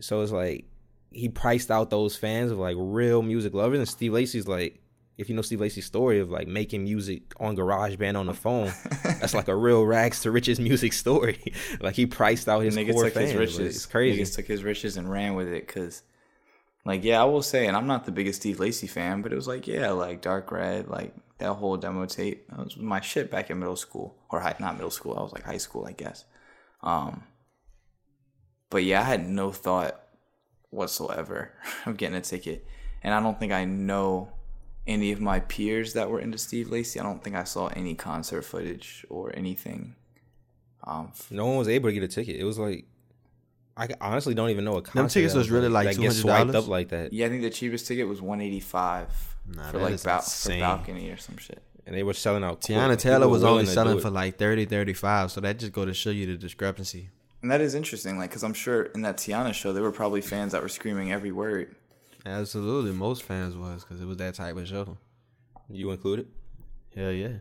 so it's like he priced out those fans of like real music lovers, and Steve Lacy's like, if you know Steve Lacy's story of like making music on GarageBand on the phone, that's like a real rags to riches music story. Like he priced out his core fans. His riches. Like, it's crazy. Niggas took his riches and ran with it because. Like, yeah, I will say, and I'm not the biggest Steve Lacy fan, but it was like, yeah, like Dark Red, like that whole demo tape. That was my shit back in middle school. Or not middle school. I was like high school, I guess. But yeah, I had no thought whatsoever of getting a ticket. And I don't think I know any of my peers that were into Steve Lacy. I don't think I saw any concert footage or anything. No one was able to get a ticket. It was like, I honestly don't even know what concert. Them tickets was really like $200 up like that. Yeah, I think the cheapest ticket was $185 for like balcony or some shit. And they were selling out. Teyana Taylor was only selling for like $30-$35, so that just go to show you the discrepancy. And that is interesting, like, because I'm sure in that Teyana show there were probably fans that were screaming every word. Absolutely, most fans was, because it was that type of show. You included? Hell yeah.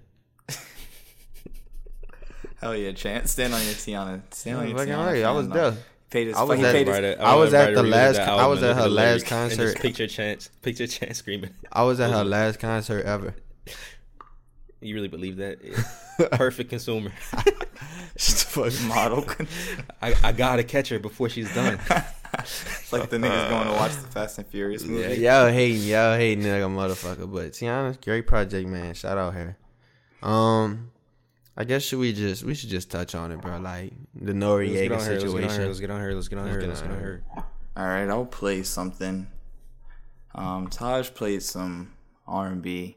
Hell yeah, Chance, stand on your Teyana. Stand on your Teyana. I was there. I was at her last concert. Picture Chance screaming. I was at her last concert ever. You really believe that? Yeah. Perfect consumer. Model. I gotta catch her before she's done. It's like the niggas going to watch the Fast and Furious movie. Yeah, y'all hating like a motherfucker. But Tiana's great project, man. Shout out her. I guess we should just touch on it, bro. Like the Noriega situation. Let's get on her. All right, I'll play something. Taj played some R&B.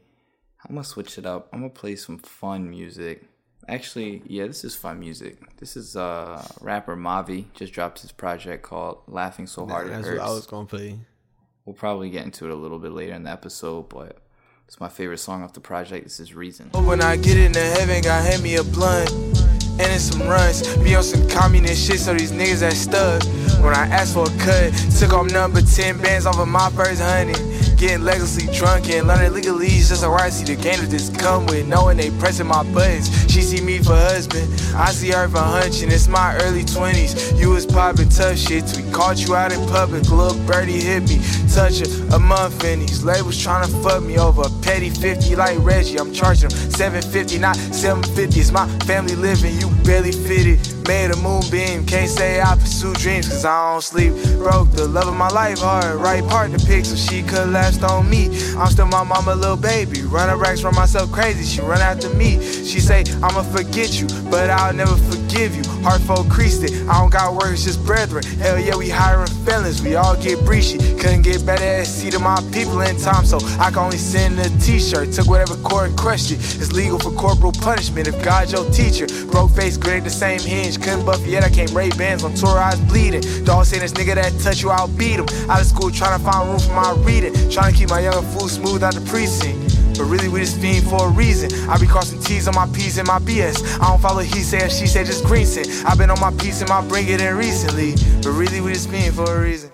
I'm gonna switch it up. I'm gonna play some fun music. Actually, yeah, this is fun music. This is rapper Mavi just dropped his project called "Laughing So Hard It Hurts." That's what I was gonna play. We'll probably get into it a little bit later in the episode, but. It's my favorite song off the project. This is Reason. When I get into heaven, God hand me a blunt and then some runs. Be on some communist shit, so these niggas that stuck. When I asked for a cut, took off number 10 bands off of my first 100. getting legacy drunk and learning legally is just a right. See the game that just come with knowing they pressing my buttons. She see me for husband, I see her for hunching. It's my early 20s, you was popping tough shits. We caught you out in public, little birdie hit me, touch her, a month in. These labels trying to fuck me over a petty 50 like Reggie. I'm charging them $750, not $750. It's my family living, you barely fit it. Made a moonbeam, can't say I pursue dreams cause I don't sleep. Broke the love of my life hard, right partner picks if she collapsed on me. I'm still my mama, Lil Baby. Running racks, run myself crazy, she run after me. She say, I'ma forget you, but I'll never forgive you. Heartful creased it, I don't got work, it's just brethren. Hell yeah, we hiring felons, we all get breezy. Couldn't get better at see to my people in time, so I can only send a t-shirt. Took whatever court and crushed it, it's legal for corporal punishment if God's your teacher. Broke face, grit the same hinge, couldn't buff yet, I came Ray-Bans on tour, I was bleeding. Dog saying this nigga that touch you, I'll beat him. Out of school trying to find room for my reading, trying to keep my young fool smooth out the precinct. But really we just fiend for a reason. I be crossing T's on my P's and my BS. I don't follow he say or she say, just green scent. I been on my piece and my bring it in recently. But really we just fiend for a reason.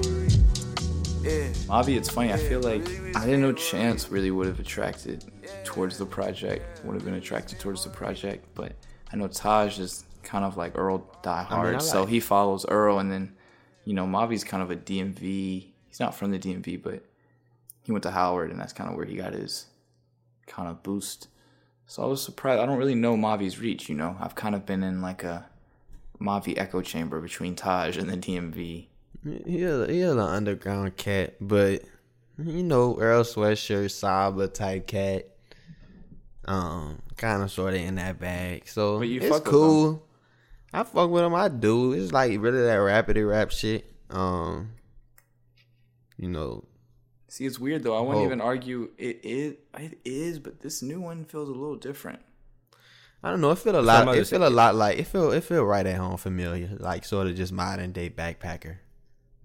Yeah. Mavi, it's funny, I feel like I didn't know Chance really would have attracted towards the project. Would have been attracted towards the project. But I know Taj is kind of like Earl die hard, so he follows Earl. And then, you know, Mavi's kind of a DMV. He's not from the DMV, but he went to Howard, and that's kind of where he got his kind of boost. So I was surprised. I don't really know Mavi's reach, you know. I've kind of been in like a Mavi echo chamber between Taj and the DMV. He's an underground cat, but you know, Earl Sweatshirt, Saba type cat, kind of sort of in that bag. So it's cool. Him. I fuck with him. I do. It's like really that rapidy rap shit. You know. See, it's weird though. I wouldn't even argue it is, but this new one feels a little different. I don't know. It feel right at home, familiar, like sort of just modern day backpacker,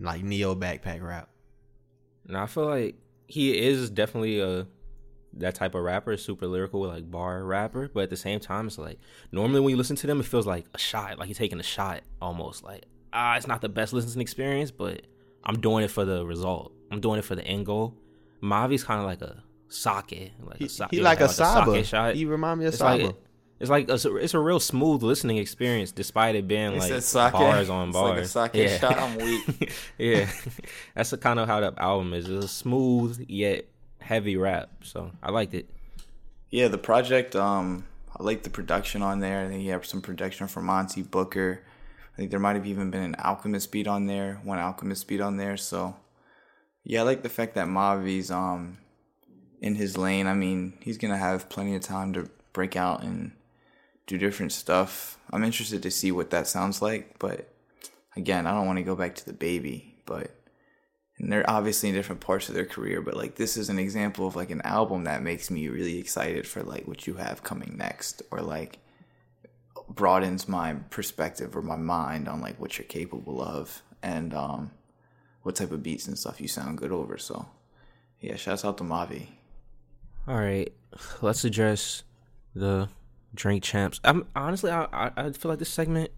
like neo backpack rap. And I feel like he is definitely that type of rapper, super lyrical, like bar rapper. But at the same time, it's like normally when you listen to them, it feels like a shot, like you're taking a shot almost. Like it's not the best listening experience, but I'm doing it for the result. I'm doing it for the end goal. Mavi's kind of like a sake. He like a Saba. Shot. He remind me of Saba. Like, it's a real smooth listening experience, despite it being bars on bars. It's like a sake shot. I'm weak. Yeah. That's the kind of how the album is. It's a smooth yet heavy rap. So I liked it. Yeah, the project, I like the production on there. I think you have some production from Monty Booker. I think there might have even been an Alchemist beat on there, so... Yeah, I like the fact that Mavi's in his lane. I mean, he's going to have plenty of time to break out and do different stuff. I'm interested to see what that sounds like. But, again, I don't want to go back to the Baby. And they're obviously in different parts of their career. But, like, this is an example of, like, an album that makes me really excited for, like, what you have coming next. Or, like, broadens my perspective or my mind on, like, what you're capable of. And, what type of beats and stuff you sound good over. So, yeah, shouts out to Mavi. All right, let's address the Drink Champs. I feel like this segment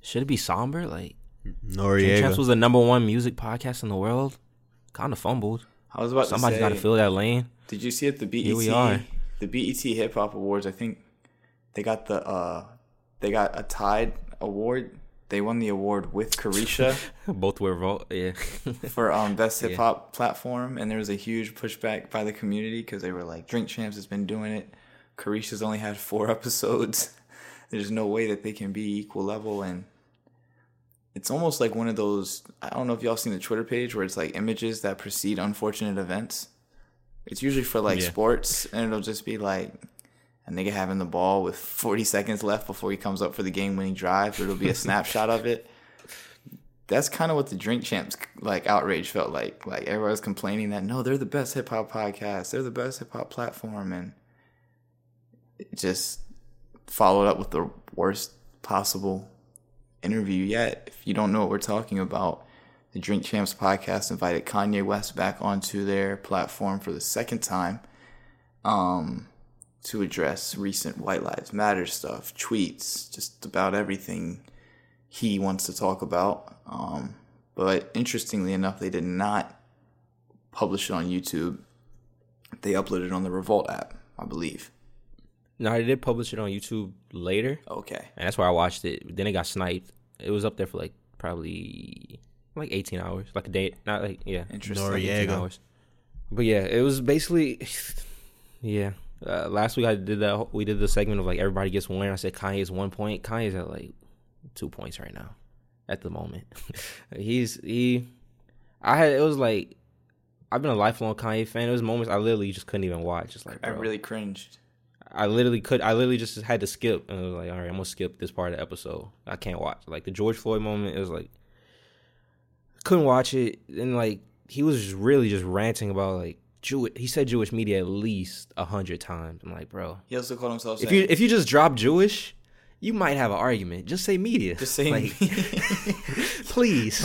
should be somber. Like, Drink Champs was the #1 music podcast in the world. Kind of fumbled. I was about somebody's got to fill that lane. Did you see at the BET? Here we are. The BET Hip Hop Awards. I think they got a tied award. They won the award with Carisha. Both were for best hip hop platform, and there was a huge pushback by the community because they were like, "Drink Champs has been doing it. Carisha's only had 4 episodes. There's no way that they can be equal level." And it's almost like one of those. I don't know if y'all seen the Twitter page where it's like images that precede unfortunate events. It's usually for like sports, and it'll just be like a nigga having the ball with 40 seconds left before he comes up for the game-winning drive. It'll be a snapshot of it. That's kind of what the Drink Champs like outrage felt like. Like everyone's complaining that no, they're the best hip hop podcast, they're the best hip hop platform, and it just followed up with the worst possible interview yet. If you don't know what we're talking about, the Drink Champs podcast invited Kanye West back onto their platform for the second time. To address recent White Lives Matter stuff, tweets, just about everything he wants to talk about. But interestingly enough, they did not publish it on YouTube. They uploaded it on the Revolt app, I believe. No, they did publish it on YouTube later. Okay. And that's where I watched it. Then it got sniped. It was up there for probably 18 hours. Like a day. Not like, yeah. Interesting. Like 18 hours. But yeah, it was basically, yeah. Last week I did that. We did the segment of everybody gets one. I said Kanye's 1 point. Kanye's at 2 points right now, at the moment. I've been a lifelong Kanye fan. There was moments I literally just couldn't even watch. It's I really cringed. I literally just had to skip, and it was all right, I'm gonna skip this part of the episode. I can't watch. The George Floyd moment, it was couldn't watch it, and he was just ranting about Jewish. He said Jewish media at least 100 times. I'm bro. He also called himself. If you just drop Jewish, you might have an argument. Just say media. Just say media. Please.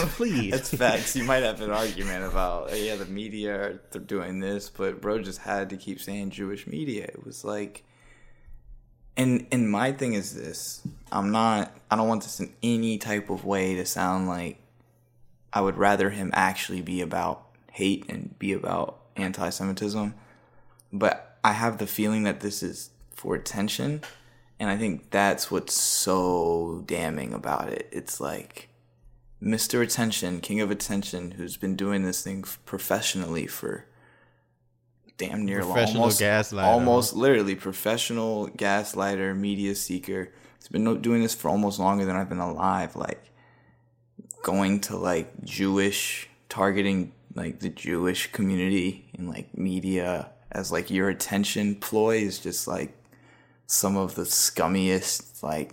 That's facts. You might have an argument about, the media are doing this, but bro just had to keep saying Jewish media. It was and my thing is this. I don't want this in any type of way to sound like I would rather him actually be about hate and be about anti-Semitism, but I have the feeling that this is for attention, and I think that's what's so damning about it. It's Mr. Attention, King of Attention, who's been doing this thing professionally for damn near almost literally professional gaslighter, media seeker. He's been doing this for almost longer than I've been alive, going to Jewish, targeting the Jewish community and media as your attention ploy is just some of the scummiest,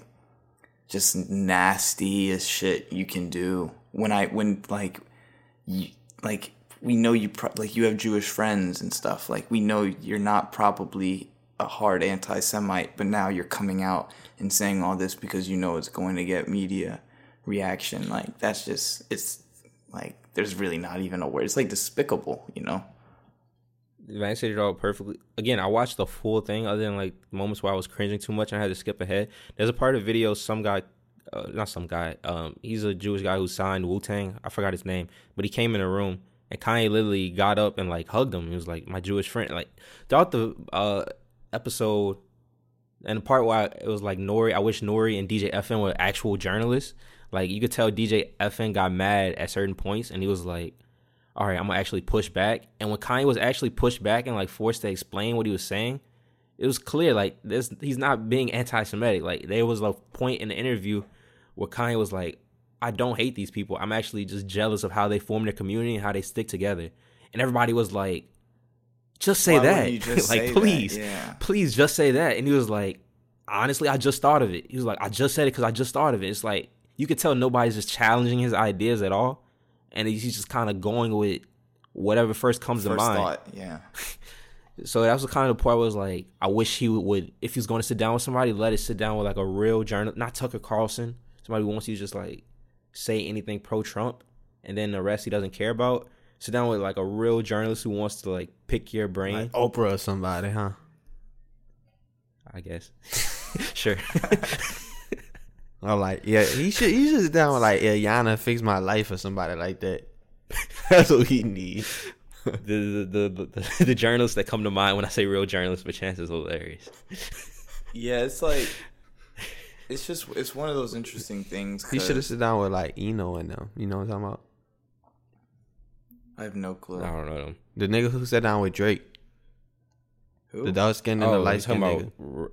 just nasty as shit you can do. We know you you have Jewish friends and stuff. We know you're not probably a hard anti-Semite, but now you're coming out and saying all this because you know it's going to get media reaction. That's just, it's there's really not even a word. It's despicable, you know? I said it all perfectly. Again, I watched the full thing other than moments where I was cringing too much and I had to skip ahead. There's a part of the video, he's a Jewish guy who signed Wu-Tang. I forgot his name, but he came in a room and Kanye literally got up and hugged him. He was my Jewish friend. Throughout the episode and the part where it was Nori, I wish Nori and DJ FN were actual journalists. You could tell DJ FN got mad at certain points and he was all right, I'm going to actually push back. And when Kanye was actually pushed back and, forced to explain what he was saying, it was clear, this, he's not being anti-Semitic. There was a point in the interview where Kanye was I don't hate these people. I'm actually just jealous of how they form their community and how they stick together. And everybody was just say that. Just say please, that? Yeah. Please just say that. And he was honestly, I just thought of it. He was I just said it because I just thought of it. It's you could tell nobody's just challenging his ideas at all. And he's just kind of going with whatever first comes to mind. Thought, yeah. So that was the kind of part where I was I wish he would, if he's going to sit down with somebody, let it sit down with a real journalist, not Tucker Carlson, somebody who wants you to just say anything pro-Trump, and then the rest he doesn't care about. Sit down with a real journalist who wants to pick your brain. Like Oprah or somebody, huh? I guess. Sure. I'm he should sit down with Yana Fix My Life or somebody like that. That's what he needs. The journalists that come to mind when I say real journalists, but Chance is hilarious. Yeah, it's it's one of those interesting things. He should have sit down with Eno and them. You know what I'm talking about? I have no clue. I don't know them. The nigga who sat down with Drake. Who? The dark skinned and the light skinned nigga.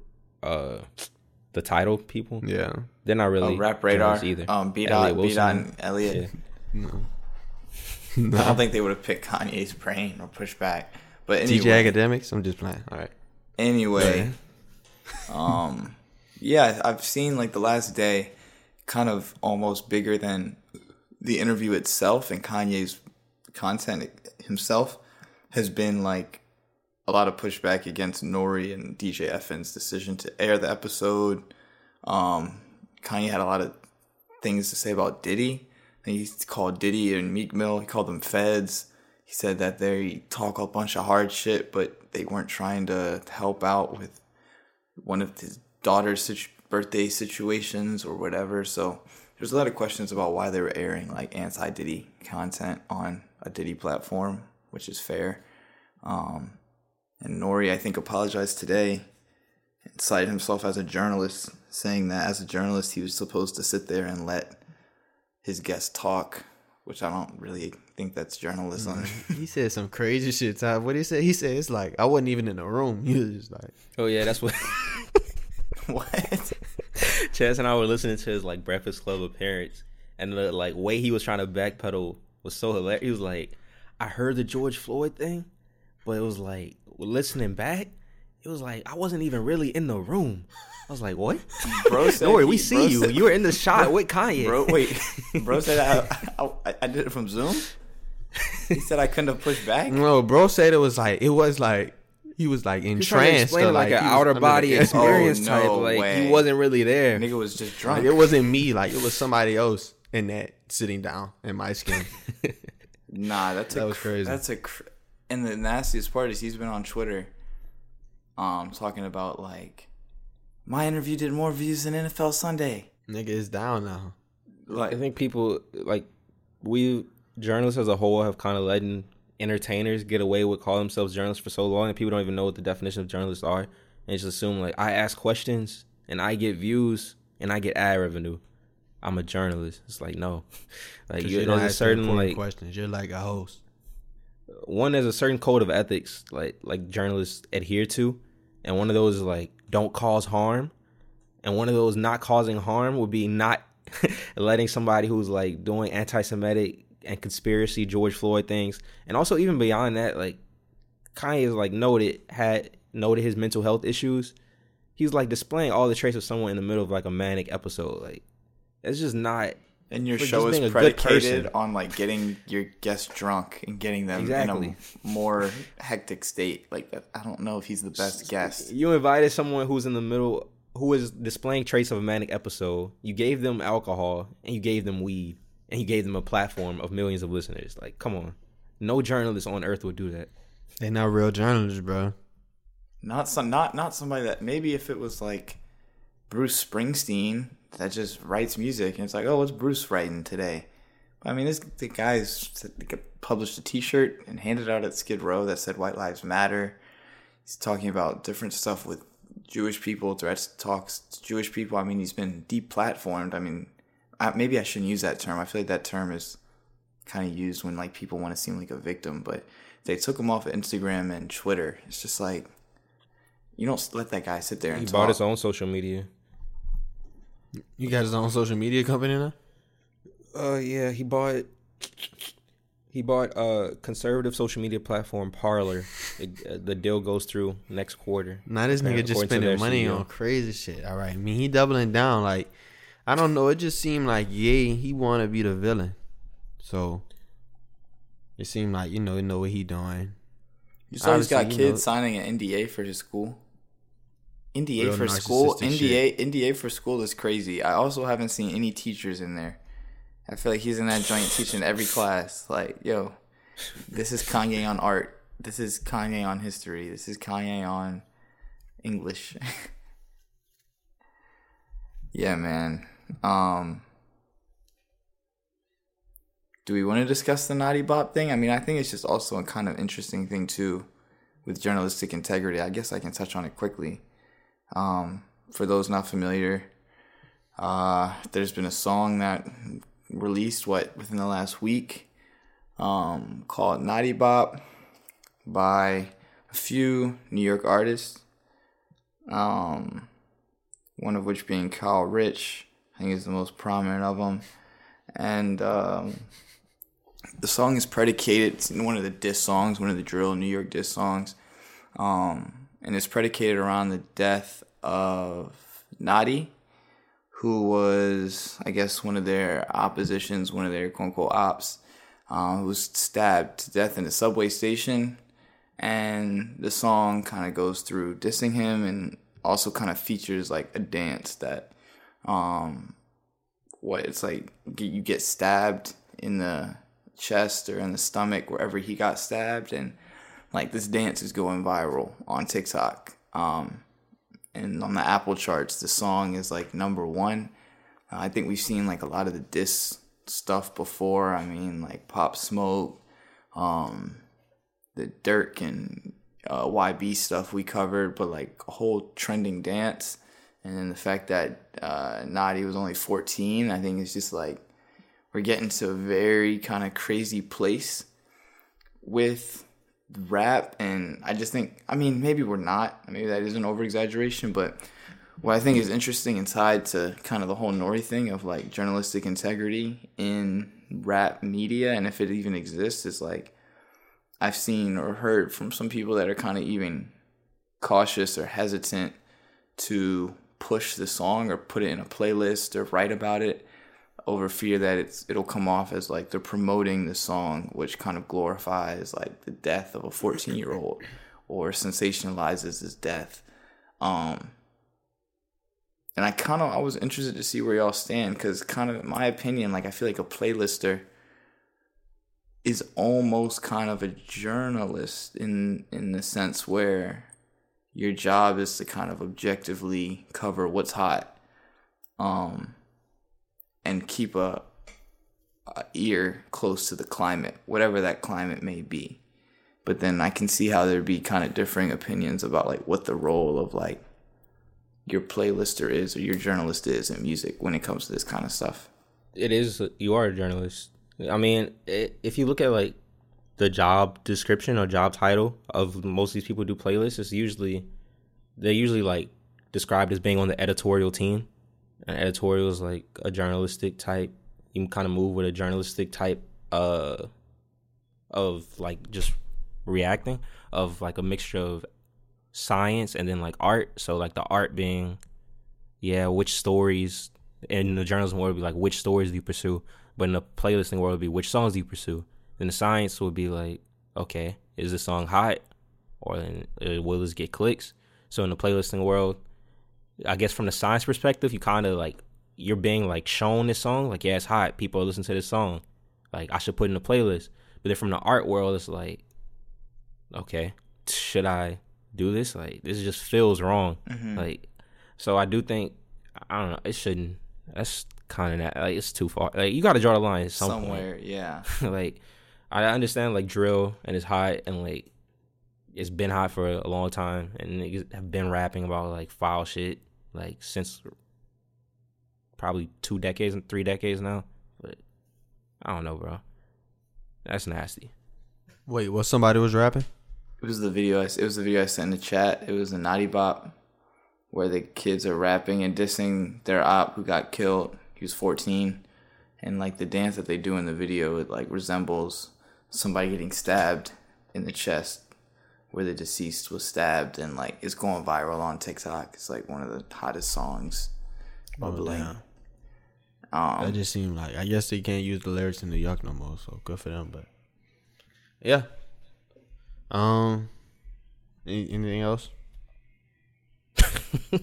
The title people, yeah, they're not really Rap Radar either. B-Dot and Elliot. Yeah. No, I don't think they would have picked Kanye's brain or pushed back. But anyway, TJ Academics, I'm just playing. All right. Anyway, yeah. I've seen the last day, kind of almost bigger than the interview itself, and Kanye's content himself has been a lot of pushback against Nori and DJ FN's decision to air the episode. Kanye had a lot of things to say about Diddy. And he called Diddy and Meek Mill, he called them feds. He said that they talk a bunch of hard shit, but they weren't trying to help out with one of his daughter's birthday situations or whatever. So there's a lot of questions about why they were airing anti-Diddy content on a Diddy platform, which is fair. And Nori, I think, apologized today and cited himself as a journalist, saying that as a journalist, he was supposed to sit there and let his guests talk, which I don't really think that's journalism. He said some crazy shit, Ty. What he said? He said, it's like, I wasn't even in the room. He was just like... Oh, yeah, that's what... What? Chaz and I were listening to his, like, Breakfast Club appearance, and the, like, way he was trying to backpedal was so hilarious. He was like, I heard the George Floyd thing, but it was like, listening back, it was like, I wasn't even really in the room. I was like, what? Bro said, Nori, we see you. You were in the shot with Kanye. Bro, wait. Bro said I did it from Zoom? He said I couldn't have pushed back? No, bro said it was like, he was like entranced. Like an outer body experience type. Like, way. He wasn't really there. Nigga was just drunk. Like, it wasn't me. Like, it was somebody else in that sitting down in my skin. Nah, that was crazy. And the nastiest part is he's been on Twitter talking about, like, my interview did more views than NFL Sunday. Nigga, it's down now. Like, I think people, like, we journalists as a whole have kind of let entertainers get away with calling themselves journalists for so long, and people don't even know what the definition of journalists are, and just assume, like, I ask questions and I get views and I get ad revenue. I'm a journalist. It's like, no, like you don't ask certain like questions. You're like a host. One, there's a certain code of ethics like journalists adhere to, and one of those is like, don't cause harm, and one of those not causing harm would be not letting somebody who's like doing anti-Semitic and conspiracy George Floyd things, and also even beyond that, like Kanye is like noted his mental health issues. He's like displaying all the traits of someone in the middle of like a manic episode. Like, it's just not. And your show is predicated on like getting your guests drunk and getting them in a more hectic state. Like, I don't know if he's the best guest. You invited someone who's in the middle, who is displaying traits of a manic episode. You gave them alcohol and you gave them weed and you gave them a platform of millions of listeners. Like, come on. No journalist on earth would do that. They're not real journalists, bro. Not somebody that, maybe if it was like Bruce Springsteen that just writes music, and it's like, oh, what's Bruce writing today? I mean, the guy's published a T-shirt and handed out at Skid Row that said "White Lives Matter." He's talking about different stuff with Jewish people, threats talks to Jewish people. I mean, he's been deplatformed. I mean, maybe I shouldn't use that term. I feel like that term is kind of used when like people want to seem like a victim, but they took him off of Instagram and Twitter. It's just like, you don't let that guy sit there and talk. He bought his own social media. You got his own social media company now? Yeah, he bought a conservative social media platform, Parler. The deal goes through next quarter. Now this nigga just spending money on crazy shit. All right, I mean, he doubling down. Like, I don't know. It just seemed like, yeah, he want to be the villain. So it seemed like, you know what he doing. You saw he's got kids signing an NDA for his school. NDA real for school, NDA shit. NDA for school is crazy. I also haven't seen any teachers in there. I feel like he's in that joint teaching every class. Like, yo, this is Kanye on art. This is Kanye on history. This is Kanye on English. Yeah, man. Do we want to discuss the Notti Bop thing? I mean, I think it's just also a kind of interesting thing too, with journalistic integrity. I guess I can touch on it quickly. For those not familiar, there's been a song that released within the last week, called Notti Bop by a few New York artists. One of which being Kyle Rich, I think is the most prominent of them. And, the song is predicated, it's in one of the diss songs, one of the drill New York diss songs. And it's predicated around the death of Notti, who was, I guess, one of their oppositions, one of their quote-unquote ops, who was stabbed to death in a subway station. And the song kind of goes through dissing him and also kind of features like a dance that, it's like you get stabbed in the chest or in the stomach, wherever he got stabbed, and like, this dance is going viral on TikTok. And on the Apple charts, the song is, like, #1. I think we've seen, like, a lot of the diss stuff before. I mean, like, Pop Smoke, The Dirk and YB stuff we covered, but like a whole trending dance, and then the fact that Notti was only 14, I think it's just like we're getting to a very kind of crazy place with rap. And I just think, I mean, maybe we're not, maybe that is an over exaggeration, but what I think is interesting and tied to kind of the whole Nori thing of like journalistic integrity in rap media, and if it even exists, is like I've seen or heard from some people that are kind of even cautious or hesitant to push the song or put it in a playlist or write about it over fear that it'll come off as like they're promoting the song, which kind of glorifies like the death of a 14-year-old or sensationalizes his death. And I was interested to see where y'all stand, because kind of in my opinion, like I feel like a playlister is almost kind of a journalist in the sense where your job is to kind of objectively cover what's hot, and keep a ear close to the climate, whatever that climate may be. But then I can see how there'd be kind of differing opinions about like what the role of like your playlister is or your journalist is in music when it comes to this kind of stuff. It is, you are a journalist. I mean, if you look at like the job description or job title of most of these people who do playlists, they're usually like described as being on the editorial team. An editorial is like a journalistic type. You can kind of move with a journalistic type of like just reacting, of like a mixture of science and then like art. So like the art being, which stories, in the journalism world would be like which stories do you pursue, but in the playlisting world would be which songs do you pursue. Then the science would be like, okay, is this song hot, or then will this get clicks? So in the playlisting world, I guess from the science perspective, you kind of like, you're being like shown this song, like, yeah, it's hot, people listen to this song, like I should put in a playlist. But then from the art world, it's like, okay, should I do this? Like, this just feels wrong. Mm-hmm. Like, so I do think, I don't know, it shouldn't. That's kind of like, it's too far. Like, you got to draw the line somewhere. Yeah. Like, I understand like drill and it's hot and like it's been hot for a long time, and niggas have been rapping about like foul shit like since probably 2 decades and 3 decades now. But I don't know, bro. That's nasty. Wait, what? Somebody was rapping? It was the video I sent in the chat. It was the Notti Bop where the kids are rapping and dissing their op who got killed. He was 14, and like the dance that they do in the video, it like resembles somebody getting stabbed in the chest, where the deceased was stabbed, and like it's going viral on TikTok. It's like one of the hottest songs bubbling. That just seemed like, I guess they can't use the lyrics in New York no more, so good for them. But yeah, anything else? What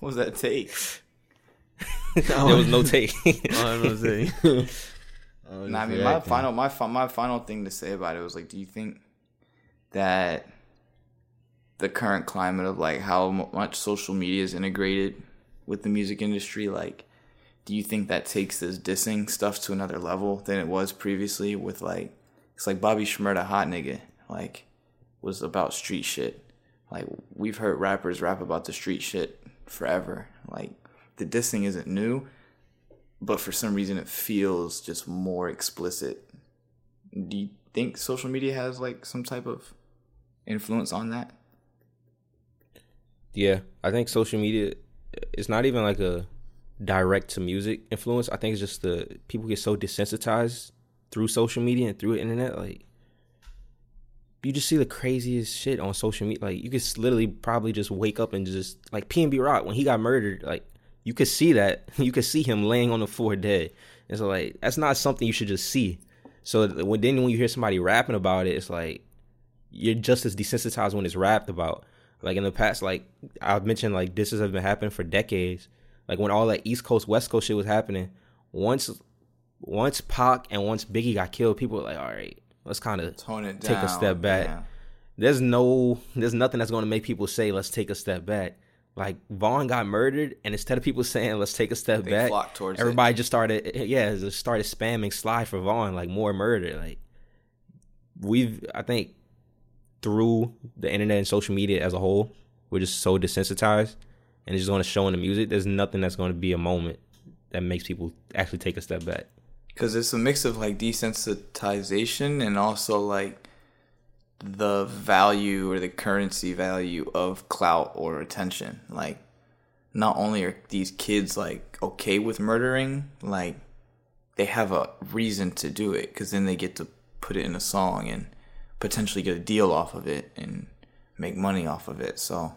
was that take? There was no take. I mean, my final thing to say about it was like, do you think that the current climate of like how much social media is integrated with the music industry, like, do you think that takes this dissing stuff to another level than it was previously? With like, it's like Bobby Shmurda, the Hot Nigga, like was about street shit. Like, we've heard rappers rap about the street shit forever. Like, the dissing isn't new, but for some reason it feels just more explicit. Do you think social media has like some type of influence on that? Yeah, I think social media, it's not even like a direct to music influence. I think it's just the people get so desensitized through social media and through the internet. Like, you just see the craziest shit on social media. Like, you could literally probably just wake up and just like PNB Rock when he got murdered, like you could see that. You could see him laying on the floor dead. And so like, that's not something you should just see. So when you hear somebody rapping about it, it's like, you're just as desensitized when it's rapped about. Like, in the past, like I've mentioned, like this has been happening for decades. Like, when all that East Coast, West Coast shit was happening, once Pac and once Biggie got killed, people were like, all right, let's kind of take a step back. Yeah. There's nothing that's going to make people say, let's take a step back. Like, Vaughn got murdered, and instead of people saying, let's take a step back, everybody just started spamming Sly for Vaughn, like more murder. Like, I think through the internet and social media as a whole, we're just so desensitized, and it's just going to show in the music. There's nothing that's going to be a moment that makes people actually take a step back. Because it's a mix of, like, desensitization and also, like, the value or the currency value of clout or attention. Like, not only are these kids, like, okay with murdering, like, they have a reason to do it, because then they get to put it in a song and potentially get a deal off of it and make money off of it. So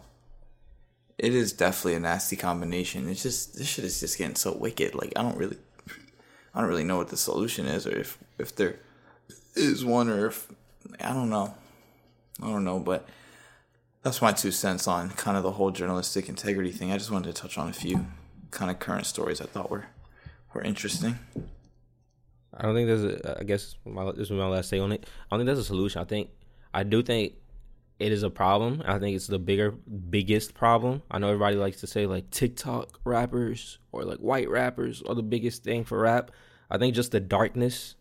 it is definitely a nasty combination. It's just, this shit is just getting so wicked. Like, I don't really know what the solution is, or if there is one, or if, I don't know, but that's my 2 cents on kind of the whole journalistic integrity thing. I just wanted to touch on a few kind of current stories I thought were interesting. I don't think there's a, I guess this is my last say on it. I don't think there's a solution. I do think it is a problem. I think it's the biggest problem. I know everybody likes to say, like, TikTok rappers or, like, white rappers are the biggest thing for rap. I think just the darkness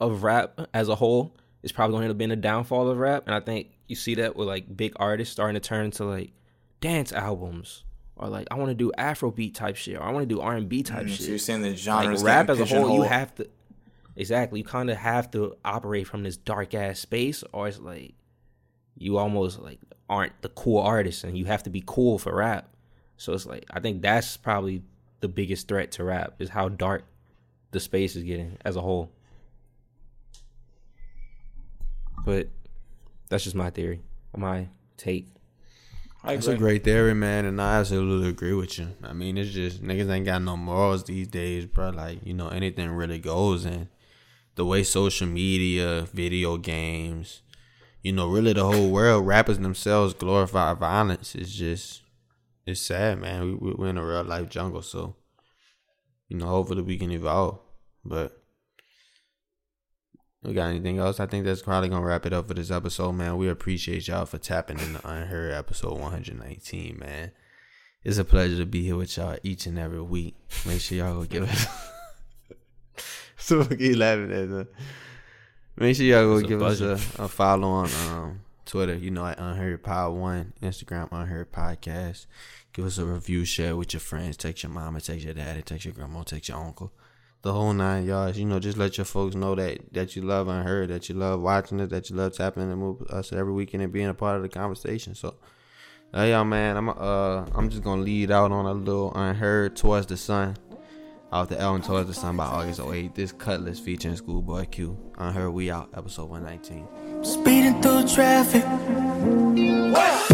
of rap as a whole is probably going to end up being the downfall of rap. And I think you see that with, like, big artists starting to turn to, like, dance albums, or, like, I want to do Afrobeat type shit, or I want to do R&B type shit. So you're saying the genre, like, rap as a whole, you have to, exactly, you kind of have to operate from this dark ass space, or it's like you almost, like, aren't the cool artist, and you have to be cool for rap. So it's like, I think that's probably the biggest threat to rap, is how dark the space is getting as a whole. But that's just my theory, my take. That's a great theory, man, and I absolutely agree with you. I mean, it's just niggas ain't got no morals these days, bro. Like, you know, anything really goes. And the way social media, video games, you know, really the whole world, rappers themselves glorify violence. It's just, it's sad, man. We're in a real life jungle, so, you know, hopefully we can evolve. But we got anything else? I think that's probably going to wrap it up for this episode, man. We appreciate y'all for tapping into Unheard episode 119, man. It's a pleasure to be here with y'all each and every week. Make sure y'all go give us... So keep laughing at that. Make sure y'all go give us a follow on Twitter, you know, at UnheardPod1, Instagram, Unheard Podcast. Give us a review, share it with your friends. Text your mama, text your daddy, text your grandma, text your uncle. The whole 9 yards, you know, just let your folks know that you love Unheard, that you love watching it, that you love tapping into us every weekend and being a part of the conversation. So, hey, y'all, man, I'm just going to lead out on a little Unheard Towards the Sun, off the album Towards the Sun by August 08. This Cutlass featuring Schoolboy Q. Unheard, we out, episode 119. Speeding through traffic. What?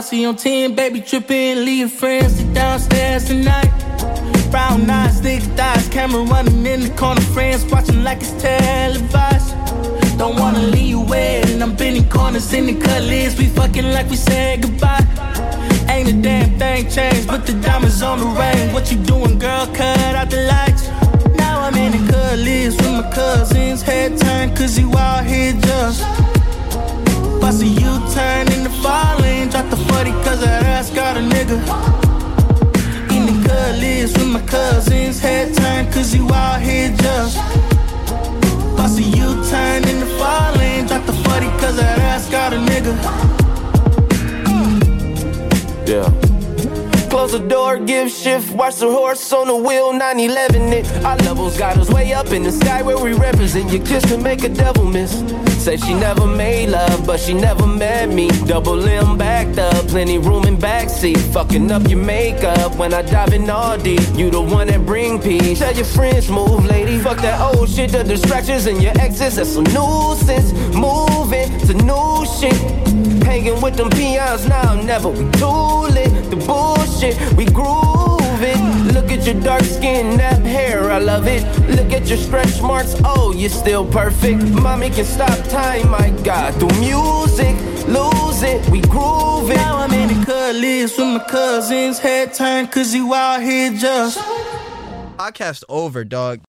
See on 10, baby trippin', leave friends, sit downstairs tonight. Brown eyes, thick thighs, camera running in the corner, friends watching like it's televised. Don't wanna leave you wet, and I'm bending corners in the cutlass. We fucking like we said goodbye. Ain't a damn thing changed, but the diamonds on the ring. What you doing, girl? Cut out the lights. Now I'm in the cutlass with my cousins, head turned, cause you out here just. Bust a U-turn in the fallin', drop the 40 cause her ass got a nigga. In the cutlass with my cousins, head turned cause you out here just. Bust a U-turn in the fallin', drop the 40 cause her ass got a nigga. Yeah. Close the door, give shift, watch the horse on the wheel, 9-11 it. Our levels got us way up in the sky where we represent. Your kiss can make a devil miss. Said she never made love, but she never met me. Double limb backed up, plenty room in backseat. Fucking up your makeup when I dive in all deep. You the one that bring peace. Tell your friends move, lady. Fuck that old shit, the distractions and your exes. That's some nuisance. Moving to new shit. Hanging with them peons now, never. We tooling the bullshit. We grooving. Look at your dark skin, that hair, I love it. Look at your stretch marks, oh, you're still perfect. Mommy can stop time, my God, through music, lose it, we grooving. Now I'm in the cutlass with my cousins, head turned, cause you out here just. Podcast over, dog.